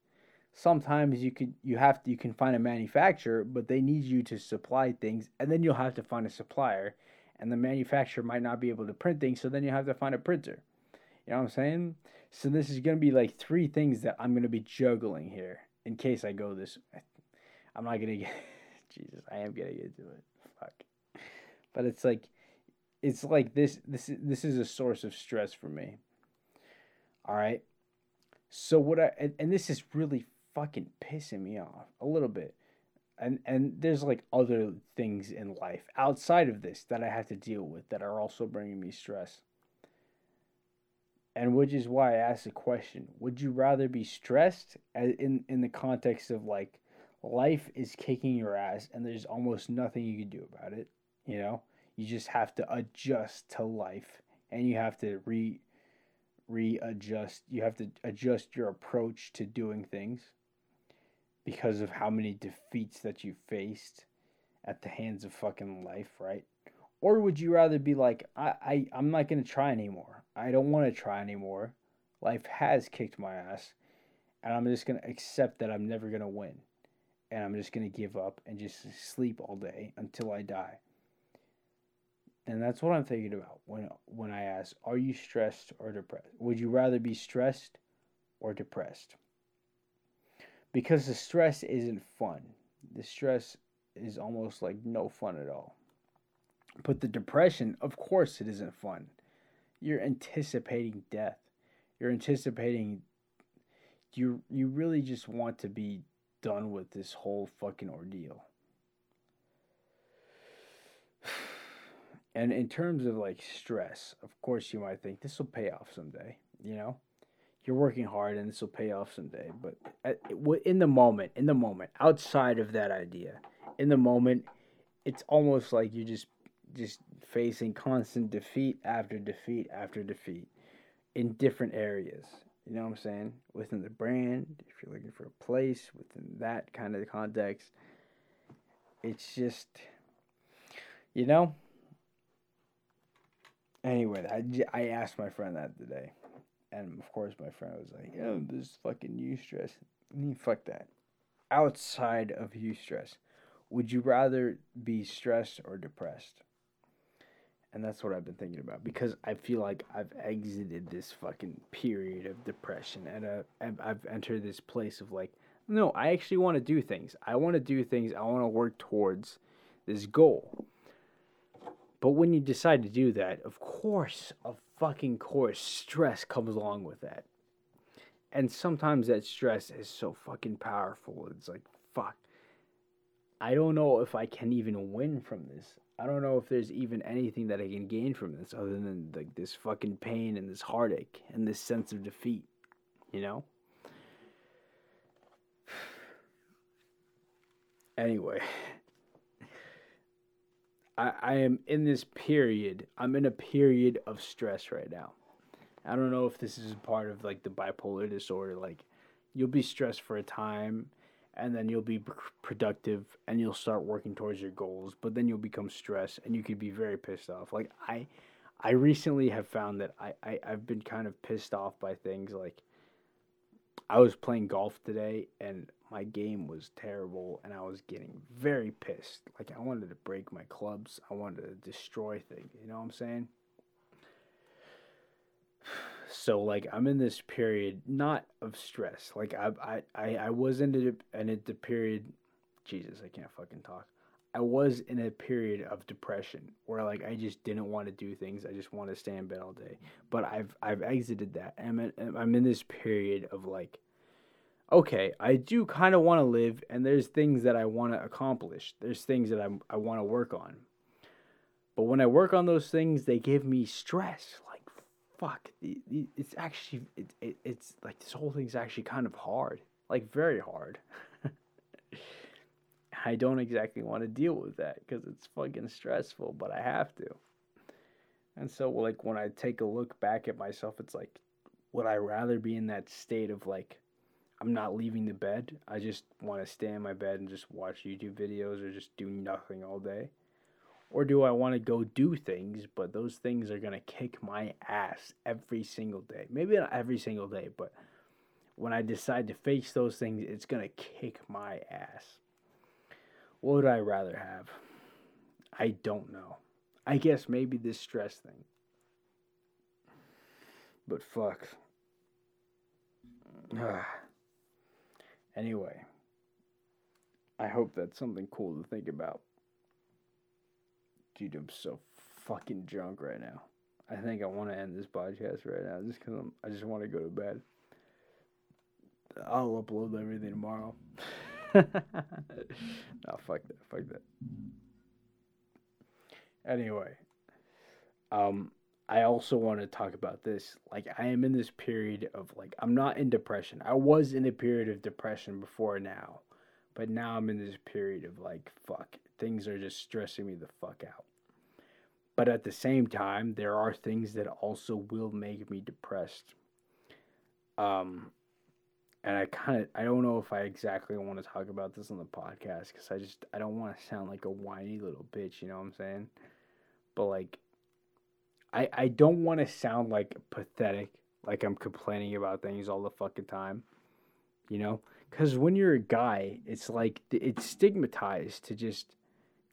Sometimes you could, you have to, you can find a manufacturer, but they need you to supply things, and then you'll have to find a supplier, and the manufacturer might not be able to print things, so then you have to find a printer. You know what I'm saying? So this is going to be like three things that I'm going to be juggling here in case I go this. I'm not going to get, Jesus, I am going to get to it. Fuck. But it's like, it's like this, this, this is a source of stress for me. All right. So what I, and, and this is really fucking pissing me off a little bit. And, and there's like other things in life outside of this that I have to deal with that are also bringing me stress. And which is why I asked the question, would you rather be stressed in, in the context of like life is kicking your ass and there's almost nothing you can do about it? You know, you just have to adjust to life and you have to re readjust. You have to adjust your approach to doing things because of how many defeats that you faced at the hands of fucking life, right? Or would you rather be like, I, I, I'm not going to try anymore. I don't want to try anymore. Life has kicked my ass. And I'm just going to accept that I'm never going to win. And I'm just going to give up and just sleep all day until I die. And that's what I'm thinking about when when I ask, are you stressed or depressed? Would you rather be stressed or depressed? Because the stress isn't fun. The stress is almost like no fun at all. But the depression, of course it isn't fun. You're anticipating death. You're anticipating... You you really just want to be done with this whole fucking ordeal. And in terms of like stress, of course you might think this will pay off someday. You know? You're working hard and this will pay off someday. But at, in the moment, in the moment, outside of that idea, in the moment, it's almost like you just... just facing constant defeat after defeat after defeat in different areas. You know what I'm saying? Within the brand, if you're looking for a place, within that kind of context, it's just, you know? Anyway, I, I asked my friend that today. And of course my friend was like, yo, this is fucking eustress. Fuck that. Outside of eustress, would you rather be stressed or depressed? And that's what I've been thinking about because I feel like I've exited this fucking period of depression and uh, I've entered this place of like, no, I actually want to do things. I want to do things. I want to work towards this goal. But when you decide to do that, of course, of fucking course, stress comes along with that. And sometimes that stress is so fucking powerful. It's like, fuck. I don't know if I can even win from this. I don't know if there's even anything that I can gain from this other than like this fucking pain and this heartache and this sense of defeat, you know? Anyway, I, I am in this period. I'm in a period of stress right now. I don't know if this is part of like the bipolar disorder. Like you'll be stressed for a time. And then you'll be productive and you'll start working towards your goals. But then you'll become stressed and you could be very pissed off. Like I I recently have found that I, I, I've been kind of pissed off by things. Like I was playing golf today and my game was terrible and I was getting very pissed. Like I wanted to break my clubs. I wanted to destroy things. You know what I'm saying? So, like, I'm in this period, not of stress. Like, I I, I, I was in a, in a period... Jesus, I can't fucking talk. I was in a period of depression where, like, I just didn't want to do things. I just want to stay in bed all day. But I've I've exited that. I'm in, I'm in this period of, like, okay, I do kind of want to live, and there's things that I want to accomplish. There's things that I'm, I want to work on. But when I work on those things, they give me stress. Like, fuck, it's actually, it, it, it's like this whole thing's actually kind of hard, like very hard. I don't exactly want to deal with that because it's fucking stressful, but I have to. And so like when I take a look back at myself, it's like, would I rather be in that state of like, I'm not leaving the bed. I just want to stay in my bed and just watch YouTube videos or just do nothing all day. Or do I want to go do things, but those things are going to kick my ass every single day? Maybe not every single day, but when I decide to face those things, it's going to kick my ass. What would I rather have? I don't know. I guess maybe this stress thing. But fuck. Ugh. Anyway, I hope that's something cool to think about. Dude, I'm so fucking drunk right now. I think I want to end this podcast right now just because I just want to go to bed. I'll upload everything tomorrow. No, fuck that. Fuck that. Anyway, um, I also want to talk about this. Like, I am in this period of, like, I'm not in depression. I was in a period of depression before now. But now I'm in this period of, like, fuck. Things are just stressing me the fuck out. But at the same time, there are things that also will make me depressed. Um, and I kind of, I don't know if I exactly want to talk about this on the podcast, because I just, I don't want to sound like a whiny little bitch, you know what I'm saying? But, like, I, I don't want to sound, like, pathetic, like I'm complaining about things all the fucking time, you know? Because when you're a guy, it's like, it's stigmatized to just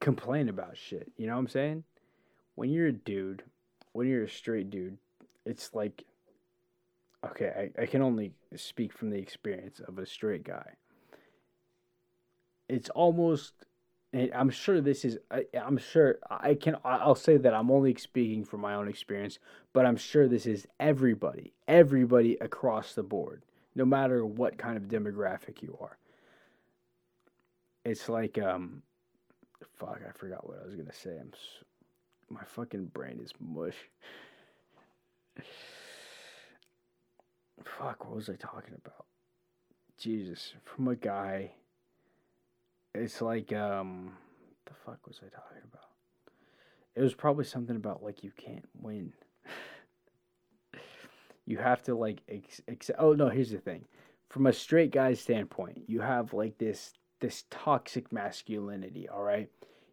complain about shit, you know what I'm saying? When you're a dude, when you're a straight dude, it's like, okay, I, I can only speak from the experience of a straight guy. It's almost, and I'm sure this is, I, I'm sure, I can, I'll say that I'm only speaking from my own experience, but I'm sure this is everybody, everybody across the board. No matter what kind of demographic you are. It's like, um, fuck, I forgot what I was going to say. I'm so, my fucking brain is mush. Fuck, what was I talking about? Jesus, from a guy, it's like, um, the fuck was I talking about? It was probably something about, like, you can't win. You have to, like, ex- ex- oh, no, here's the thing. From a straight guy's standpoint, you have, like, this this toxic masculinity, all right?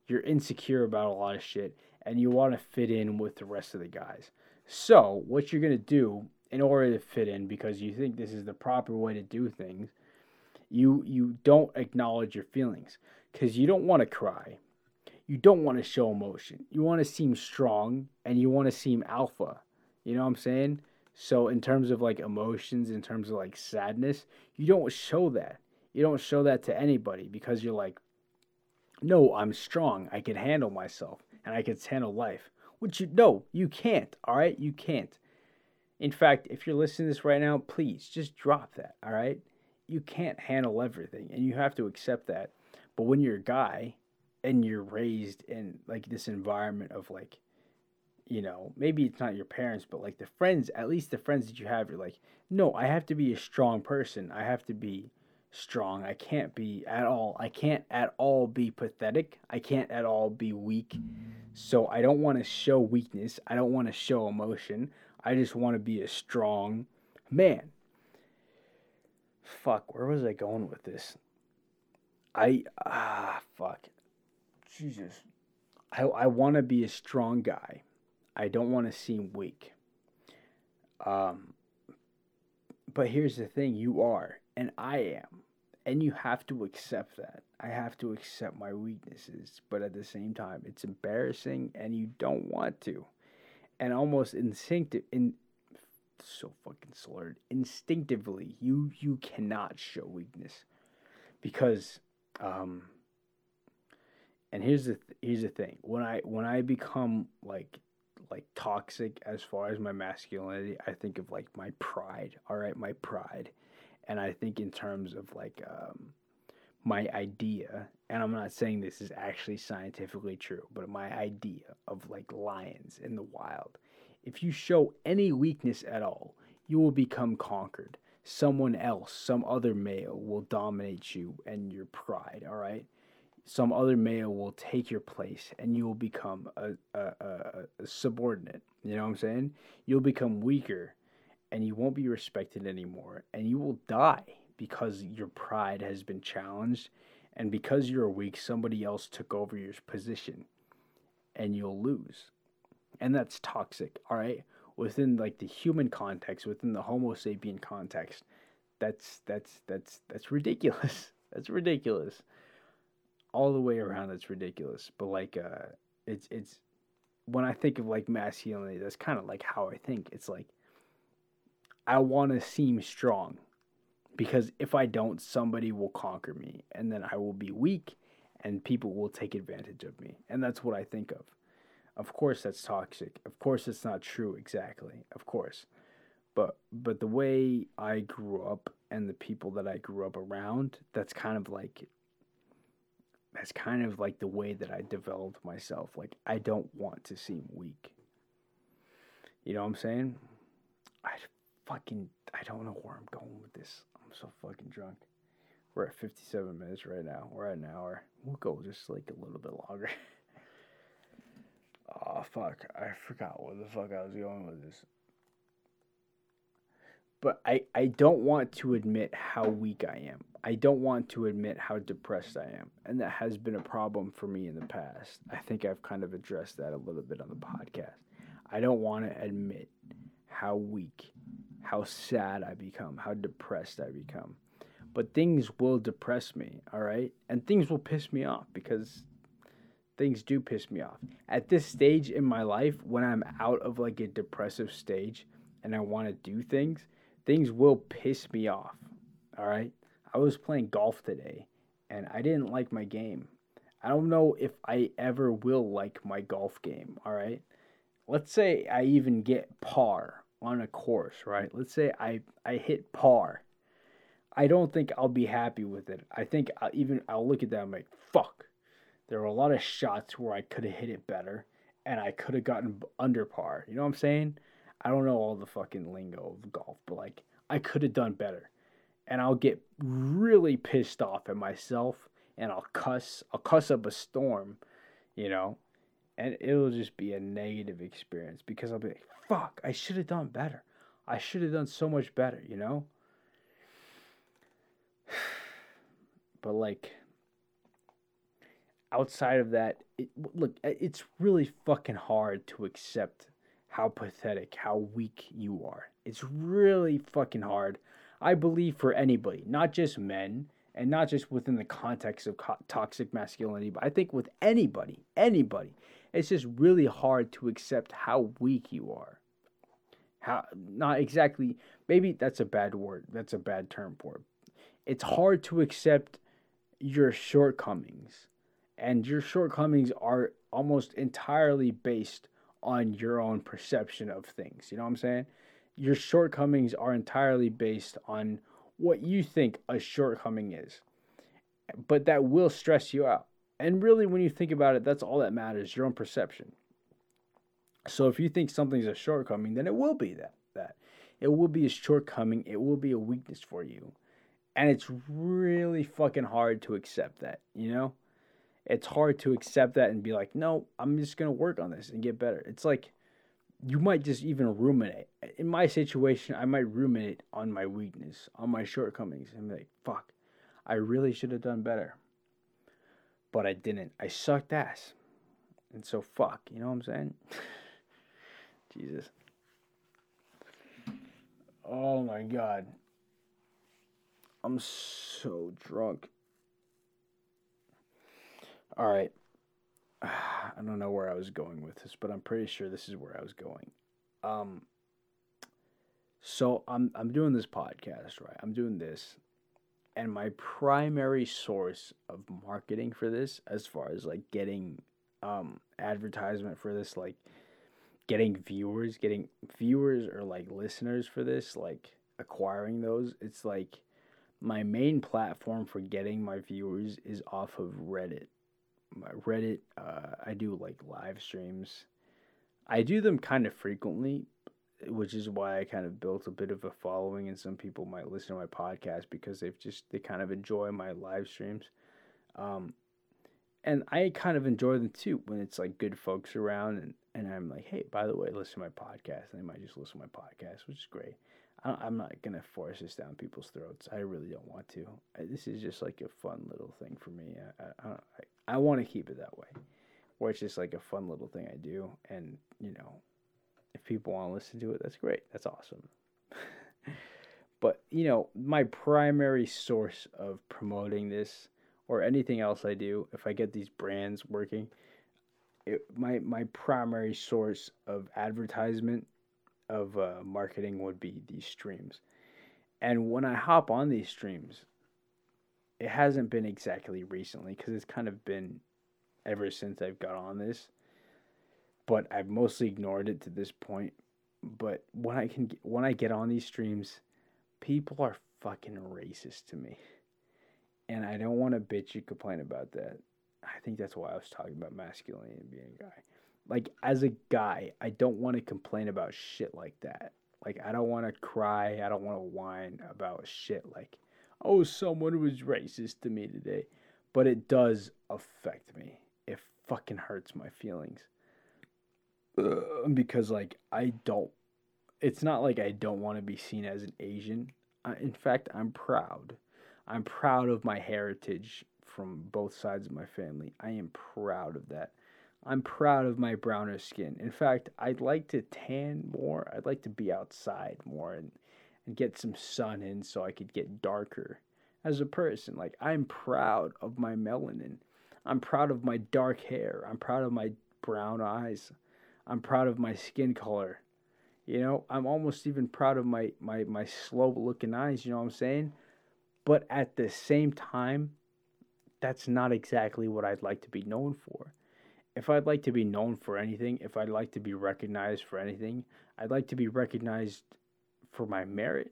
You're insecure about a lot of shit, and you want to fit in with the rest of the guys. So, what you're going to do in order to fit in, because you think this is the proper way to do things, you, you don't acknowledge your feelings, because you don't want to cry. You don't want to show emotion. You want to seem strong, and you want to seem alpha. You know what I'm saying? So in terms of, like, emotions, in terms of, like, sadness, you don't show that. You don't show that to anybody because you're like, no, I'm strong. I can handle myself and I can handle life. Which, you no, you can't, all right? You can't. In fact, if you're listening to this right now, please just drop that, all right? You can't handle everything and you have to accept that. But when you're a guy and you're raised in, like, this environment of, like, you know, maybe it's not your parents, but, like, the friends, at least the friends that you have, you're like, no, I have to be a strong person. I have to be strong. I can't be at all. I can't at all be pathetic. I can't at all be weak. So I don't want to show weakness. I don't want to show emotion. I just want to be a strong man. Fuck, where was I going with this? I, ah, fuck. Jesus. I, I want to be a strong guy. I don't want to seem weak. Um, but here's the thing. You are, and I am. And you have to accept that. I have to accept my weaknesses. But at the same time, it's embarrassing, and you don't want to. And almost instinctive, in, so fucking slurred, instinctively, you, you cannot show weakness. Because... Um, and here's the th- here's the thing. When I when I become, like... like toxic as far as my masculinity, I think of, like, my pride, all right, my pride, and I think in terms of, like, um my idea, and I'm not saying this is actually scientifically true, but my idea of, like, lions in the wild, if you show any weakness at all, you will become conquered. Someone else, some other male, will dominate you and your pride, all right? Some other male will take your place, and you will become a, a, a, a subordinate. You know what I'm saying? You'll become weaker, and you won't be respected anymore, and you will die because your pride has been challenged, and because you're weak, somebody else took over your position. and you'll lose. And that's toxic, all right? Within like the human context, within the Homo sapien context, that's that's that's that's ridiculous. That's ridiculous. All the way around, that's ridiculous. But like, uh, it's it's when I think of like masculinity, that's kind of like how I think. It's like I want to seem strong, because if I don't, somebody will conquer me, and then I will be weak, and people will take advantage of me. And that's what I think of. Of course that's toxic. Of course it's not true exactly. Of course. But but the way I grew up and the people that I grew up around, that's kind of like that's kind of like the way that I developed myself. Like, I don't want to seem weak. You know what I'm saying? I fucking I don't know where I'm going with this. I'm so fucking drunk. We're at fifty-seven minutes right now. We're at an hour. We'll go just like a little bit longer. Oh, fuck. I forgot where the fuck I was going with this. But I, I don't want to admit how weak I am. I don't want to admit how depressed I am. And that has been a problem for me in the past. I think I've kind of addressed that a little bit on the podcast. I don't want to admit how weak, how sad I become, how depressed I become. But things will depress me, all right? And things will piss me off, because things do piss me off. At this stage in my life, when I'm out of like a depressive stage and I want to do things, things will piss me off, all right? I was playing golf today, and I didn't like my game. I don't know if I ever will like my golf game, all right? Let's say I even get par on a course, right? Let's say I, I hit par. I don't think I'll be happy with it. I think I'll even I'll look at that and I'm like, fuck. There were a lot of shots where I could have hit it better, and I could have gotten under par. You know what I'm saying? I don't know all the fucking lingo of golf, but like, I could have done better. And I'll get really pissed off at myself, and I'll cuss. I'll cuss up a storm, you know? And it'll just be a negative experience, because I'll be like, fuck, I should have done better. I should have done so much better, you know? But like, outside of that, it, look, it's really fucking hard to accept how pathetic, how weak you are. It's really fucking hard, I believe, for anybody, not just men, and not just within the context of co- toxic masculinity, but I think with anybody, anybody, it's just really hard to accept how weak you are. How, not exactly, maybe that's a bad word, that's a bad term for it. It's hard to accept your shortcomings. And your shortcomings are almost entirely based on your own perception of things. You know what I'm saying? Your shortcomings are entirely based on what you think a shortcoming is. But that will stress you out. And really, when you think about it, that's all that matters, your own perception. So if you think something's a shortcoming, then it will be that. that. It will be a shortcoming. It will be a weakness for you. And it's really fucking hard to accept that, you know? It's hard to accept that and be like, no, I'm just going to work on this and get better. It's like, you might just even ruminate. In my situation, I might ruminate on my weakness, on my shortcomings, and be like, fuck, I really should have done better. But I didn't. I sucked ass. And so fuck, you know what I'm saying? Jesus. Oh my God. I'm so drunk. All right, I don't know where I was going with this, but I'm pretty sure this is where I was going. Um, so I'm I'm doing this podcast, right? I'm doing this, and my primary source of marketing for this, as far as like getting um advertisement for this, like getting viewers, getting viewers or like listeners for this, like acquiring those, it's like my main platform for getting my viewers is off of Reddit. My Reddit, uh, I do like live streams. I do them kind of frequently, which is why I kind of built a bit of a following, and some people might listen to my podcast because they've just, they kind of enjoy my live streams. Um, and I kind of enjoy them too when it's like good folks around, and, and I'm like, hey, by the way, listen to my podcast. And they might just listen to my podcast, which is great. I, I'm not going to force this down people's throats. I really don't want to. I, this is just like a fun little thing for me. I I, I, I want to keep it that way. or it's just like a fun little thing I do. And, you know, if people want to listen to it, that's great. That's awesome. But, you know, my primary source of promoting this or anything else I do, if I get these brands working, it, my my primary source of advertisement, of uh, marketing would be these streams. And when I hop on these streams, it hasn't been exactly recently because it's kind of been ever since I've got on this. But I've mostly ignored it to this point. But when I can, when I get on these streams, people are fucking racist to me. And I don't want to bitch and complain about that. I think that's why I was talking about masculinity and being a guy. Like, as a guy, I don't want to complain about shit like that. Like, I don't want to cry. I don't want to whine about shit like, oh, someone was racist to me today. But it does affect me. It fucking hurts my feelings. Ugh, because, like, I don't... It's not like I don't want to be seen as an Asian. I, in fact, I'm proud. I'm proud of my heritage from both sides of my family. I am proud of that. I'm proud of my browner skin. In fact, I'd like to tan more. I'd like to be outside more and, and get some sun in so I could get darker as a person. Like, I'm proud of my melanin. I'm proud of my dark hair. I'm proud of my brown eyes. I'm proud of my skin color. You know, I'm almost even proud of my, my, my slow-looking eyes, you know what I'm saying? But at the same time, that's not exactly what I'd like to be known for. If I'd like to be known for anything, if I'd like to be recognized for anything, I'd like to be recognized for my merit,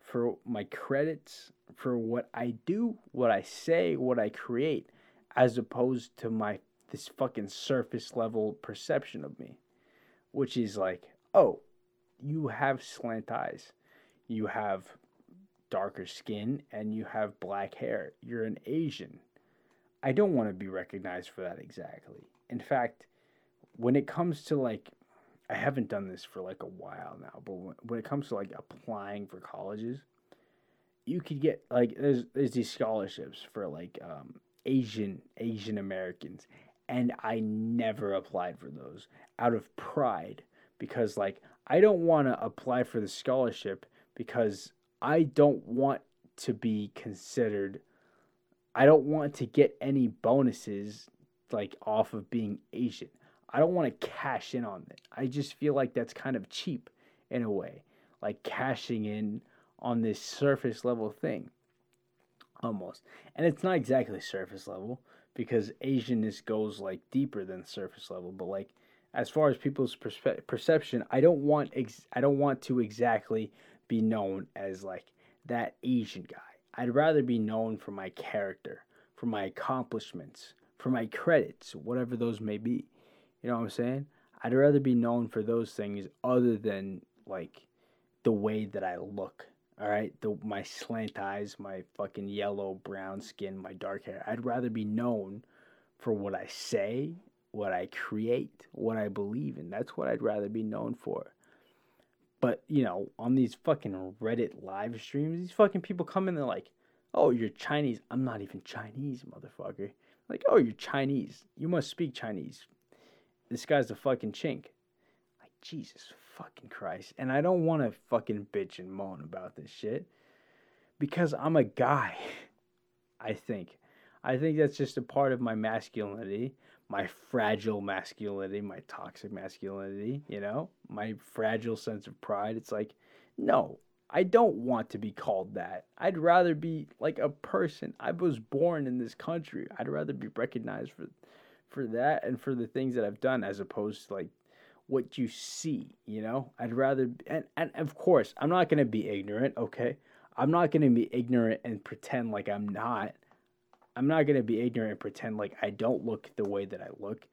for my credits, for what I do, what I say, what I create, as opposed to my this fucking surface-level perception of me, which is like, oh, you have slant eyes, you have darker skin, and you have black hair. You're an Asian. I don't want to be recognized for that exactly. In fact, when it comes to like, I haven't done this for like a while now, but when, when it comes to like applying for colleges, you could get like, there's there's these scholarships for like um, Asian, Asian Americans, and I never applied for those out of pride. Because, like, I don't want to apply for the scholarship because I don't want to be considered, I don't want to get any bonuses, like, off of being Asian. I don't want to cash in on it. I just feel like that's kind of cheap in a way, like cashing in on this surface level thing almost. And it's not exactly surface level because Asianness goes, like, deeper than surface level, but, like, as far as people's perspe- perception, I don't want ex- I don't want to exactly be known as like that Asian guy. I'd rather be known for my character, for my accomplishments, for my credits, whatever those may be. You know what I'm saying? I'd rather be known for those things other than like the way that I look. All right, the, my slant eyes, my fucking yellow brown skin, my dark hair. I'd rather be known for what I say, what I create, what I believe in. That's what I'd rather be known for. But, you know, on these fucking Reddit live streams, these fucking people come in, they're like, oh, you're Chinese. I'm not even Chinese, motherfucker. Like, oh, you're Chinese. You must speak Chinese. This guy's a fucking chink. Like, Jesus fucking Christ. And I don't want to fucking bitch and moan about this shit because I'm a guy, I think. I think that's just a part of my masculinity. My fragile masculinity, my toxic masculinity, you know, my fragile sense of pride. It's like, no, I don't want to be called that. I'd rather be like a person. I was born in this country. I'd rather be recognized for for that and for the things that I've done as opposed to like what you see, you know. I'd rather, and, and of course, I'm not going to be ignorant, okay? I'm not going to be ignorant and pretend like I'm not. I'm not going to be ignorant and pretend like I don't look the way that I look.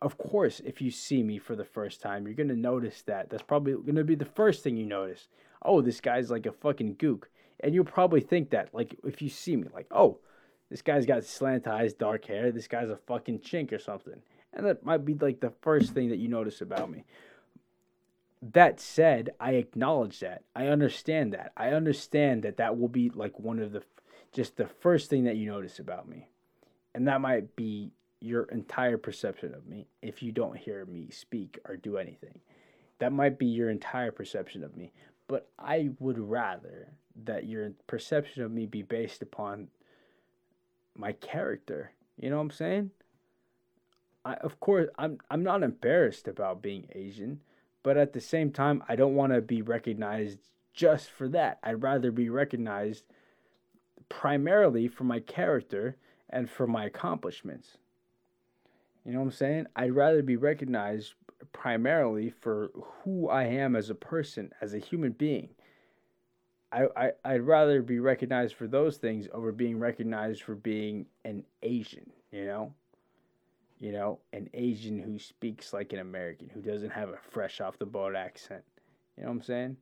Of course, if you see me for the first time, you're going to notice that. That's probably going to be the first thing you notice. Oh, this guy's like a fucking gook. And you'll probably think that, like, if you see me, like, oh, this guy's got slant eyes, dark hair. This guy's a fucking chink or something. And that might be, like, the first thing that you notice about me. That said, I acknowledge that. I understand that. I understand that that will be, like, one of the... just the first thing that you notice about me. And that might be your entire perception of me if you don't hear me speak or do anything. That might be your entire perception of me, but I would rather that your perception of me be based upon my character. You know what I'm saying? I, of course, I'm I'm not embarrassed about being Asian, but at the same time, I don't want to be recognized just for that. I'd rather be recognized primarily for my character and for my accomplishments. You know what I'm saying? I'd rather be recognized primarily for who I am as a person, as a human being. I, I, I'd rather be recognized for those things over being recognized for being an Asian, you know? You know, an Asian who speaks like an American, who doesn't have a fresh off the boat accent. You know what I'm saying?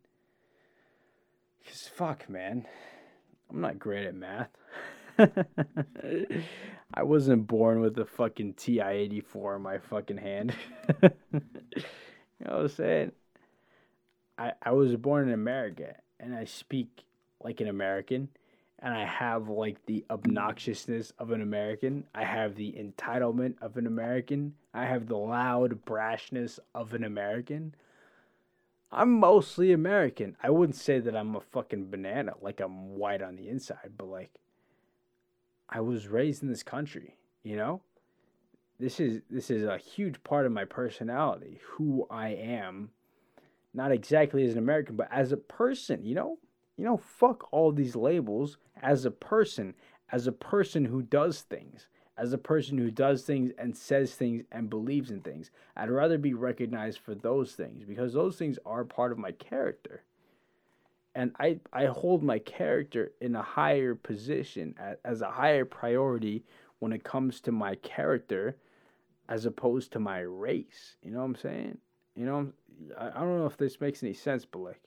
Because fuck, man. I'm not great at math. I wasn't born with a fucking T I eighty-four in my fucking hand. You know what I'm saying? I, I was born in America, and I speak like an American, and I have, like, the obnoxiousness of an American. I have the entitlement of an American. I have the loud brashness of an American. I'm mostly American. I wouldn't say that I'm a fucking banana, like I'm white on the inside, but, like, I was raised in this country, you know? This is this is a huge part of my personality, who I am, not exactly as an American, but as a person, you know? You know, fuck all these labels. As a person, as a person who does things, as a person who does things and says things and believes in things, I'd rather be recognized for those things because those things are part of my character. And I, I hold my character in a higher position, as a higher priority when it comes to my character as opposed to my race. You know what I'm saying? You know, I don't know if this makes any sense, but like,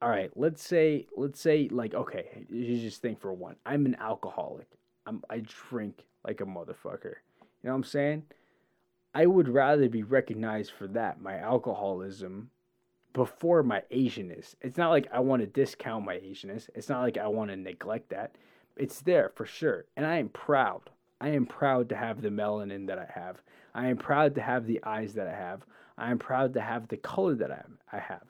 all right, let's say, let's say like, okay, you just think for one, I'm an alcoholic. I'm, I drink like a motherfucker. You know what I'm saying? I would rather be recognized for that, my alcoholism, before my Asianness. It's not like I want to discount my Asianness. It's not like I want to neglect that. It's there for sure. And I am proud. I am proud to have the melanin that I have. I am proud to have the eyes that I have. I am proud to have the color that I have.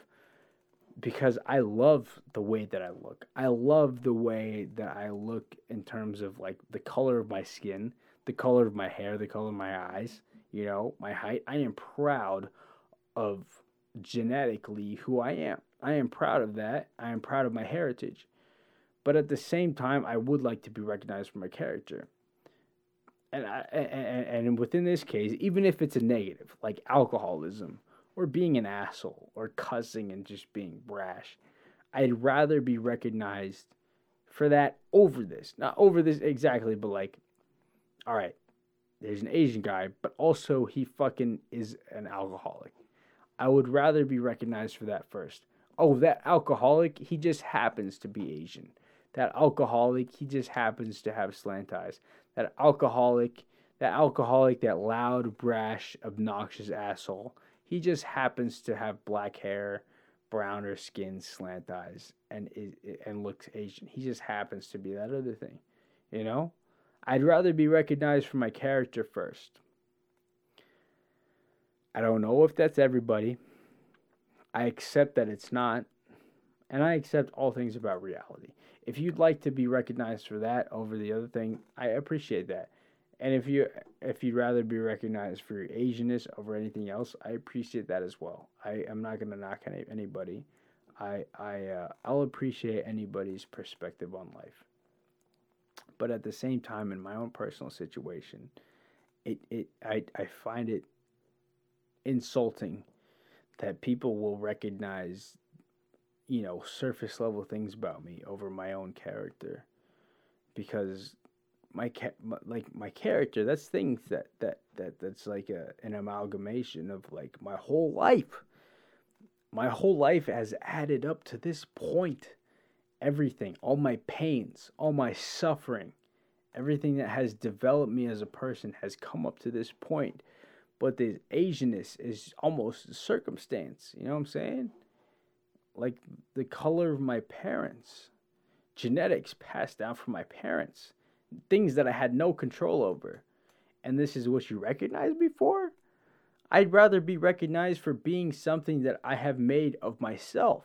Because I love the way that I look. I love the way that I look in terms of like the color of my skin, the color of my hair, the color of my eyes, you know, my height. I am proud of genetically who I am. I am proud of that. I am proud of my heritage. But at the same time, I would like to be recognized for my character. And I, and, and within this case, even if it's a negative, like alcoholism or being an asshole or cussing and just being brash, I'd rather be recognized for that over this. Not over this exactly, but like, all right, there's an Asian guy, but also he fucking is an alcoholic. I would rather be recognized for that first. Oh, that alcoholic, he just happens to be Asian. That alcoholic, he just happens to have slant eyes. That alcoholic, that alcoholic, that loud, brash, obnoxious asshole, he just happens to have black hair, browner skin, slant eyes, and and looks Asian. He just happens to be that other thing, you know? I'd rather be recognized for my character first. I don't know if that's everybody. I accept that it's not. And I accept all things about reality. If you'd like to be recognized for that over the other thing, I appreciate that. And if, you, if you'd rather be recognized for your Asianness over anything else, I appreciate that as well. I am not going to knock any, anybody. I, I, uh, I'll appreciate anybody's perspective on life. But at the same time, in my own personal situation, it, it I, I find it insulting that people will recognize, you know, surface level things about me over my own character, because my, ca- my like my character, that's things that that that that's like a an amalgamation of like my whole life. My whole life has added up to this point. Everything, all my pains, all my suffering, everything that has developed me as a person has come up to this point. But the Asianness is almost circumstance. You know what I'm saying? Like the color of my parents. Genetics passed down from my parents. things that I had no control over. And this is what you recognize me for? I'd rather be recognized for being something that I have made of myself.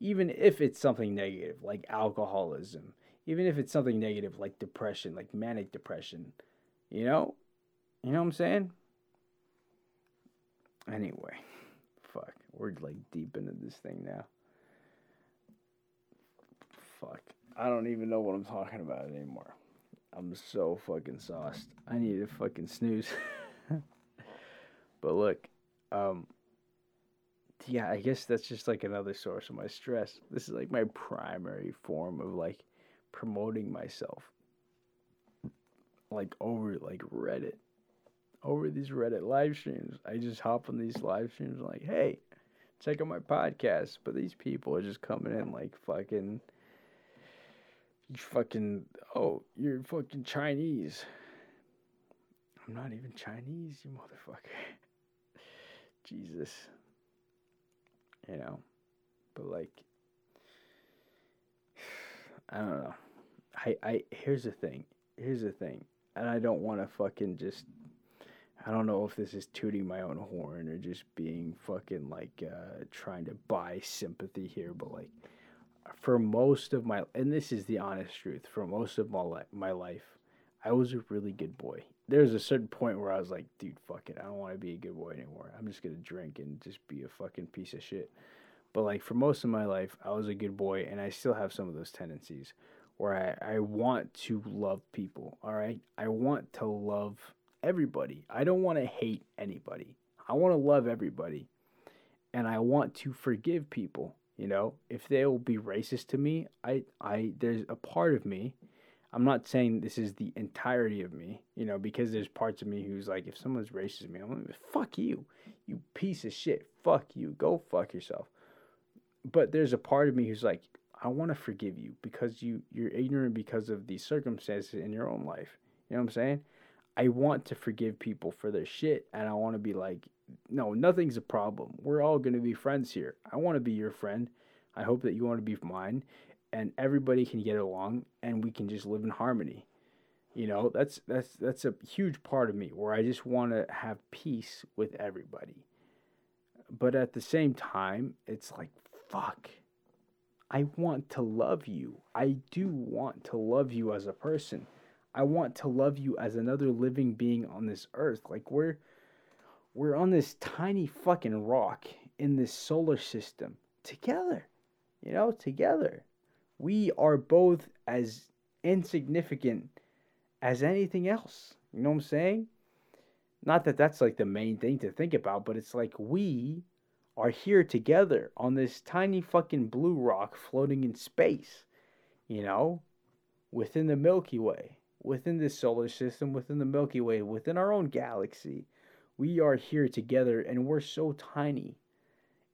Even if it's something negative, like alcoholism. Even if it's something negative, like depression, like manic depression. You know? You know what I'm saying? Anyway. Fuck. We're like deep into this thing now. Fuck. I don't even know what I'm talking about anymore. I'm so fucking sauced. I need to fucking snooze. But look, um, yeah, I guess that's just like another source of my stress. This is like my primary form of like promoting myself. Like over like Reddit. Over these Reddit live streams. I just hop on these live streams and like, hey, check out my podcast. But these people are just coming in like fucking... You fucking, oh, you're fucking Chinese. I'm not even Chinese, you motherfucker. Jesus. You know, but like, I don't know. I, I, here's the thing. Here's the thing. And I don't want to fucking just, I don't know if this is tooting my own horn or just being fucking like, uh, trying to buy sympathy here, but like, for most of my, and this is the honest truth, for most of my, li- my life, I was a really good boy. There was a certain point where I was like, dude, fuck it. I don't want to be a good boy anymore. I'm just going to drink and just be a fucking piece of shit. But like for most of my life, I was a good boy, and I still have some of those tendencies where I, I want to love people, all right? I want to love everybody. I don't want to hate anybody. I want to love everybody, and I want to forgive people. You know, if they will be racist to me, I, I, there's a part of me, I'm not saying this is the entirety of me, you know, because there's parts of me who's like, if someone's racist to me, I'm like, fuck you, you piece of shit, fuck you, go fuck yourself. But there's a part of me who's like, I want to forgive you because you, you're ignorant because of the circumstances in your own life. You know what I'm saying? I want to forgive people for their shit, and I want to be like, no, nothing's a problem. We're all going to be friends here. I want to be your friend. I hope that you want to be mine, and everybody can get along, and we can just live in harmony. You know, that's that's that's a huge part of me where I just want to have peace with everybody. But at the same time, it's like, fuck, I want to love you. I do want to love you as a person. I want to love you as another living being on this earth. Like, we're We're on this tiny fucking rock in this solar system together, you know, together. We are both as insignificant as anything else. You know what I'm saying? Not that that's like the main thing to think about, but it's like we are here together on this tiny fucking blue rock floating in space, you know, within the Milky Way, within this solar system, within the Milky Way, within our own galaxy. We are here together, and we're so tiny.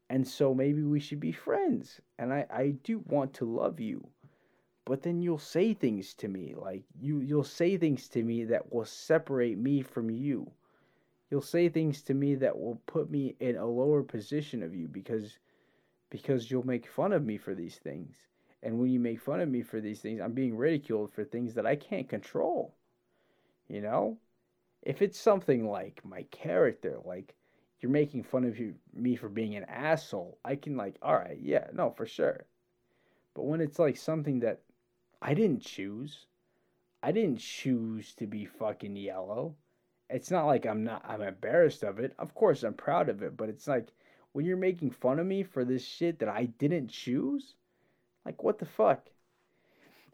And so maybe we should be friends. And I, I do want to love you. But then you'll say things to me. Like, you, you'll say things to me that will separate me from you. You'll say things to me that will put me in a lower position of you. Because, because you'll make fun of me for these things. And when you make fun of me for these things, I'm being ridiculed for things that I can't control. You know? If it's something like my character, like you're making fun of you, me for being an asshole, I can like, all right, yeah, no, for sure. But when it's like something that I didn't choose, I didn't choose to be fucking yellow. It's not like I'm not, I'm embarrassed of it. Of course I'm proud of it, but it's like when you're making fun of me for this shit that I didn't choose, like what the fuck?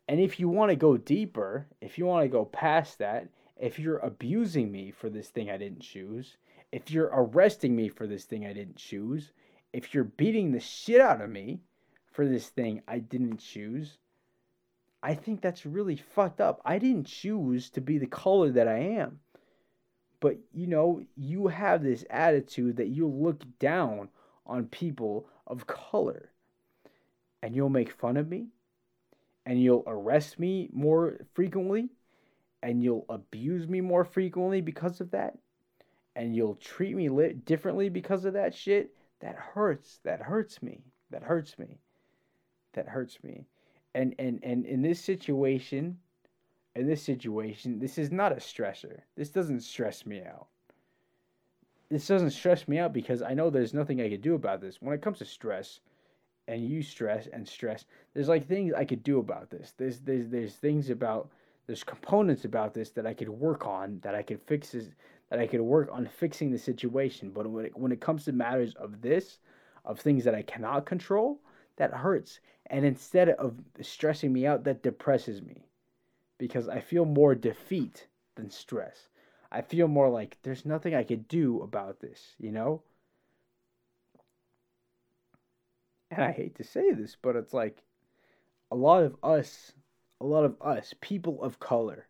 And if you want to go deeper, if you want to go past that, if you're abusing me for this thing I didn't choose, if you're arresting me for this thing I didn't choose, if you're beating the shit out of me for this thing I didn't choose, I think that's really fucked up. I didn't choose to be the color that I am. But, you know, you have this attitude that you look down on people of color. And you'll make fun of me. And you'll arrest me more frequently. And you'll abuse me more frequently because of that. And you'll treat me li- differently because of that shit. That hurts. That hurts me. That hurts me. That hurts me. And and, and in this situation, in this situation, this is not a stressor. This doesn't stress me out. This doesn't stress me out because I know there's nothing I could do about this. When it comes to stress, and you stress and stress, there's like things I could do about this. There's there's there's things about there's components about this that I could work on, that I could fix this, that I could work on fixing the situation. But when it, when it comes to matters of this, of things that I cannot control, that hurts. And instead of stressing me out, that depresses me, because I feel more defeat than stress. I feel more like there's nothing I could do about this, you know? And I hate to say this, but it's like a lot of us, a lot of us, people of color,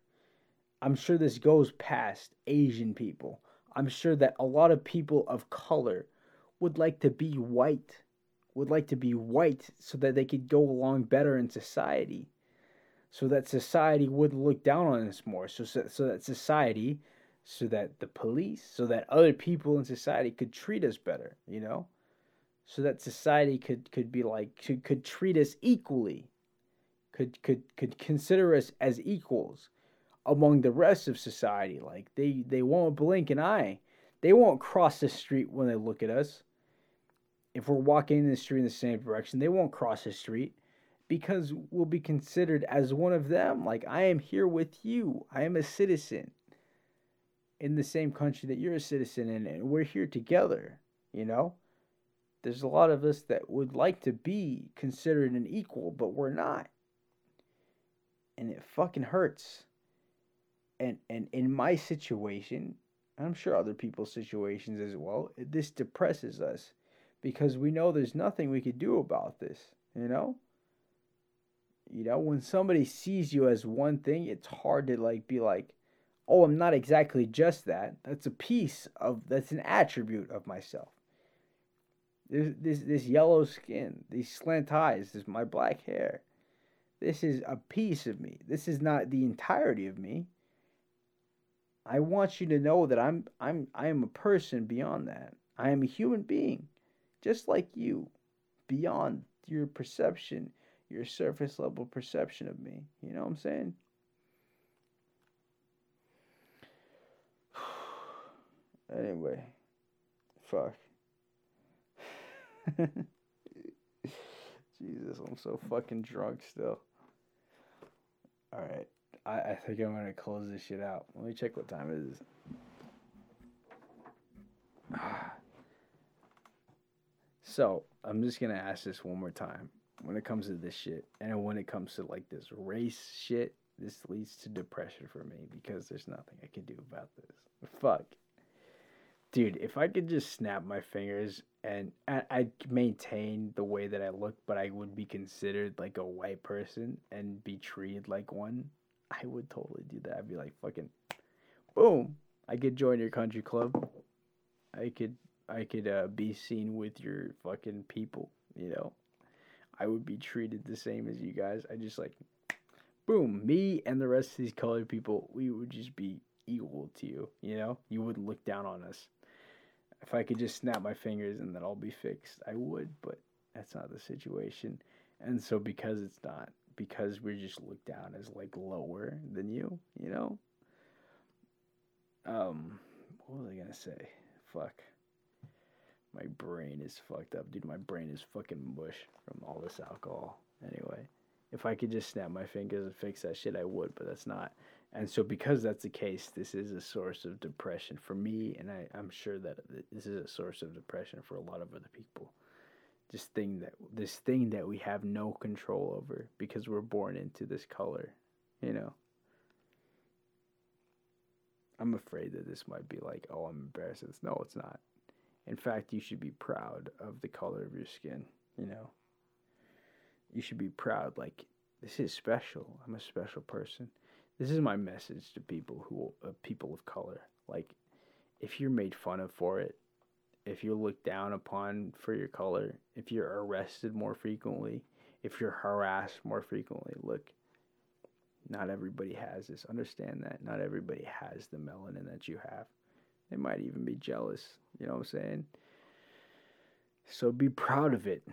I'm sure this goes past Asian people. I'm sure that a lot of people of color would like to be white, would like to be white so that they could go along better in society, so that society would look down on us more, so, so so that society, so that the police, so that other people in society could treat us better, you know? So that society could, could be like, could, could treat us equally, could, could, could consider us as equals among the rest of society. Like, they, they won't blink an eye. They won't cross the street when they look at us. If we're walking in the street in the same direction, they won't cross the street, because we'll be considered as one of them. Like, I am here with you. I am a citizen in the same country that you're a citizen in, and we're here together, you know? There's a lot of us that would like to be considered an equal, but we're not. And it fucking hurts. And and in my situation, and I'm sure other people's situations as well, this depresses us, because we know there's nothing we could do about this, you know? You know, when somebody sees you as one thing, it's hard to like be like, oh, I'm not exactly just that. That's a piece of, that's an attribute of myself. This this, this yellow skin, these slant eyes, this my black hair. This is a piece of me. This is not the entirety of me. I want you to know that I'm I'm I am a person beyond that. I am a human being, just like you, beyond your perception, your surface level perception of me. You know what I'm saying? Anyway, fuck. Jesus, I'm so fucking drunk still. Alright, I, I think I'm gonna close this shit out. Let me check what time it is. So, I'm just gonna ask this one more time. When it comes to this shit, and when it comes to like this race shit, this leads to depression for me, because there's nothing I can do about this. Fuck. Dude, if I could just snap my fingers and I'd maintain the way that I look, but I would be considered like a white person and be treated like one, I would totally do that. I'd be like, fucking, boom. I could join your country club. I could, I could uh, be seen with your fucking people, you know? I would be treated the same as you guys. I just like, boom, me and the rest of these colored people, we would just be equal to you, you know? You wouldn't look down on us. If I could just snap my fingers and then I'll be fixed, I would, but that's not the situation. And so because it's not, because we're just looked down as like lower than you, you know? Um, what was I gonna say? Fuck. My brain is fucked up. Dude, my brain is fucking mush from all this alcohol. Anyway, if I could just snap my fingers and fix that shit, I would, but that's not. And so because that's the case, this is a source of depression for me, and I, I'm sure that this is a source of depression for a lot of other people. This thing that, this thing that we have no control over because we're born into this color, you know? I'm afraid that this might be like, oh, I'm embarrassed. No, it's not. In fact, you should be proud of the color of your skin, you know. You should be proud, like, this is special. I'm a special person. This is my message to people who uh, people of color. Like, if you're made fun of for it, if you're looked down upon for your color, if you're arrested more frequently, if you're harassed more frequently, look, not everybody has this. Understand that. Not everybody has the melanin that you have. They might even be jealous, you know what I'm saying? So be proud of it.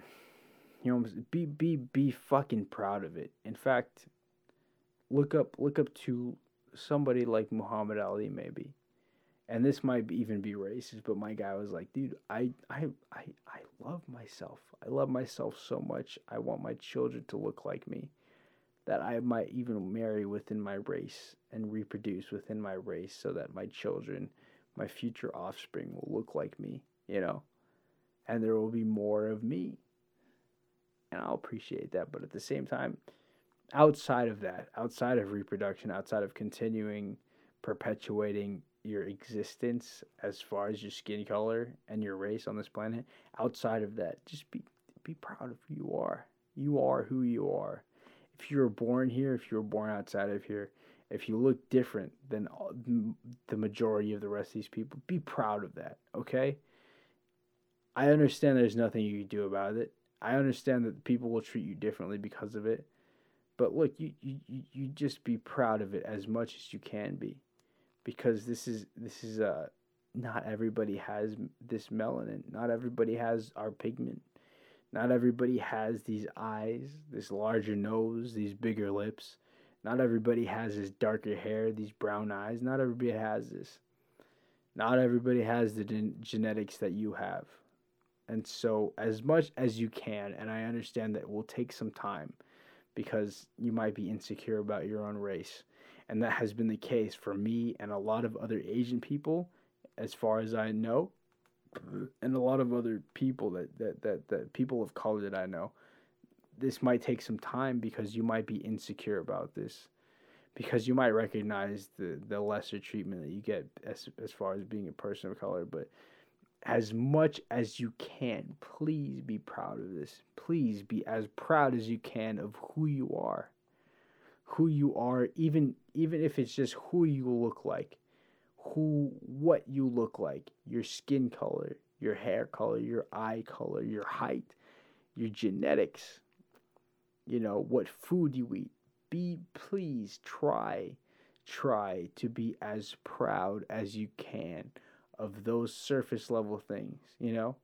You know what I'm saying? Be, be, be fucking proud of it. In fact, look up look up to somebody like Muhammad Ali maybe. And this might even be racist, but my guy was like, dude, I, I, I, I love myself. I love myself so much. I want my children to look like me, that I might even marry within my race and reproduce within my race so that my children, my future offspring will look like me, you know, and there will be more of me. And I'll appreciate that. But at the same time, outside of that, outside of reproduction, outside of continuing perpetuating your existence as far as your skin color and your race on this planet, outside of that, just be be proud of who you are. You are who you are. If you were born here, if you were born outside of here, if you look different than all, the majority of the rest of these people, be proud of that, okay? I understand there's nothing you can do about it. I understand that people will treat you differently because of it. But look, you you, you just be proud of it as much as you can be. Because this is this is uh not everybody has this melanin, not everybody has our pigment, not everybody has these eyes, this larger nose, these bigger lips, not everybody has this darker hair, these brown eyes, not everybody has this, not everybody has the gen- genetics that you have, and so as much as you can, and I understand that it will take some time, because you might be insecure about your own race. And that has been the case for me and a lot of other Asian people, as far as I know, and a lot of other people that, that, that, that people of color that I know. This might take some time because you might be insecure about this, because you might recognize the, the lesser treatment that you get as, as far as being a person of color. But as much as you can, please be proud of this. Please be as proud as you can of who you are. Who you are, even even if it's just who you look like, who what you look like, your skin color, your hair color, your eye color, your height, your genetics, you know, what food you eat. Be please try, try to be as proud as you can of those surface level things, you know?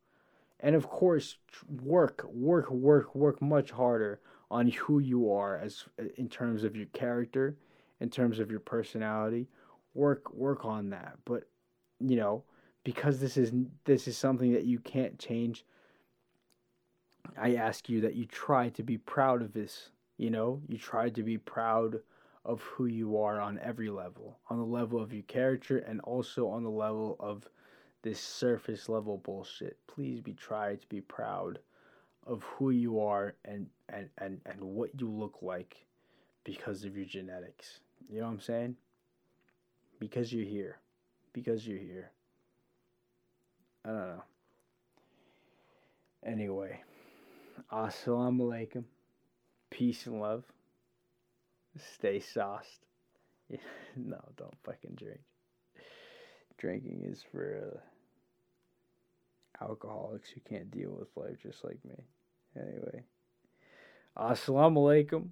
And of course, work, work, work, work much harder on who you are as in terms of your character, in terms of your personality. Work work on that. But you know, because this is this is something that you can't change, I ask you that you try to be proud of this, you know? You try to be proud of who you are on every level, on the level of your character and also on the level of this surface level bullshit. Please be try to be proud of who you are and, and, and, and what you look like because of your genetics. You know what I'm saying? Because you're here. Because you're here. I don't know. Anyway. Assalamu alaikum. Peace and love. Stay sauced. Yeah, no, don't fucking drink. Drinking is for... Uh, alcoholics who can't deal with life just like me. Anyway. Assalamu alaikum.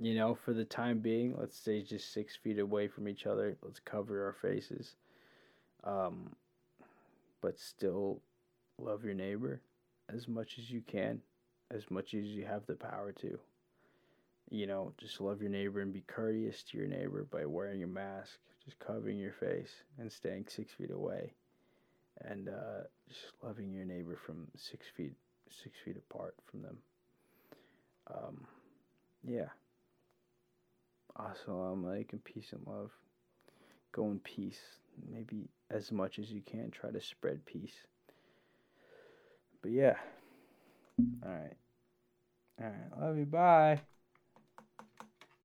You know, for the time being, let's stay just six feet away from each other. Let's cover our faces. Um, but still love your neighbor as much as you can, as much as you have the power to. You know, just love your neighbor and be courteous to your neighbor by wearing a mask, just covering your face, and staying six feet away. And uh, just loving your neighbor from six feet, six feet apart from them. Um, yeah. Assalamu alaikum, peace and love. Go in peace. Maybe as much as you can, try to spread peace. But yeah. All right. All right. Love you. Bye.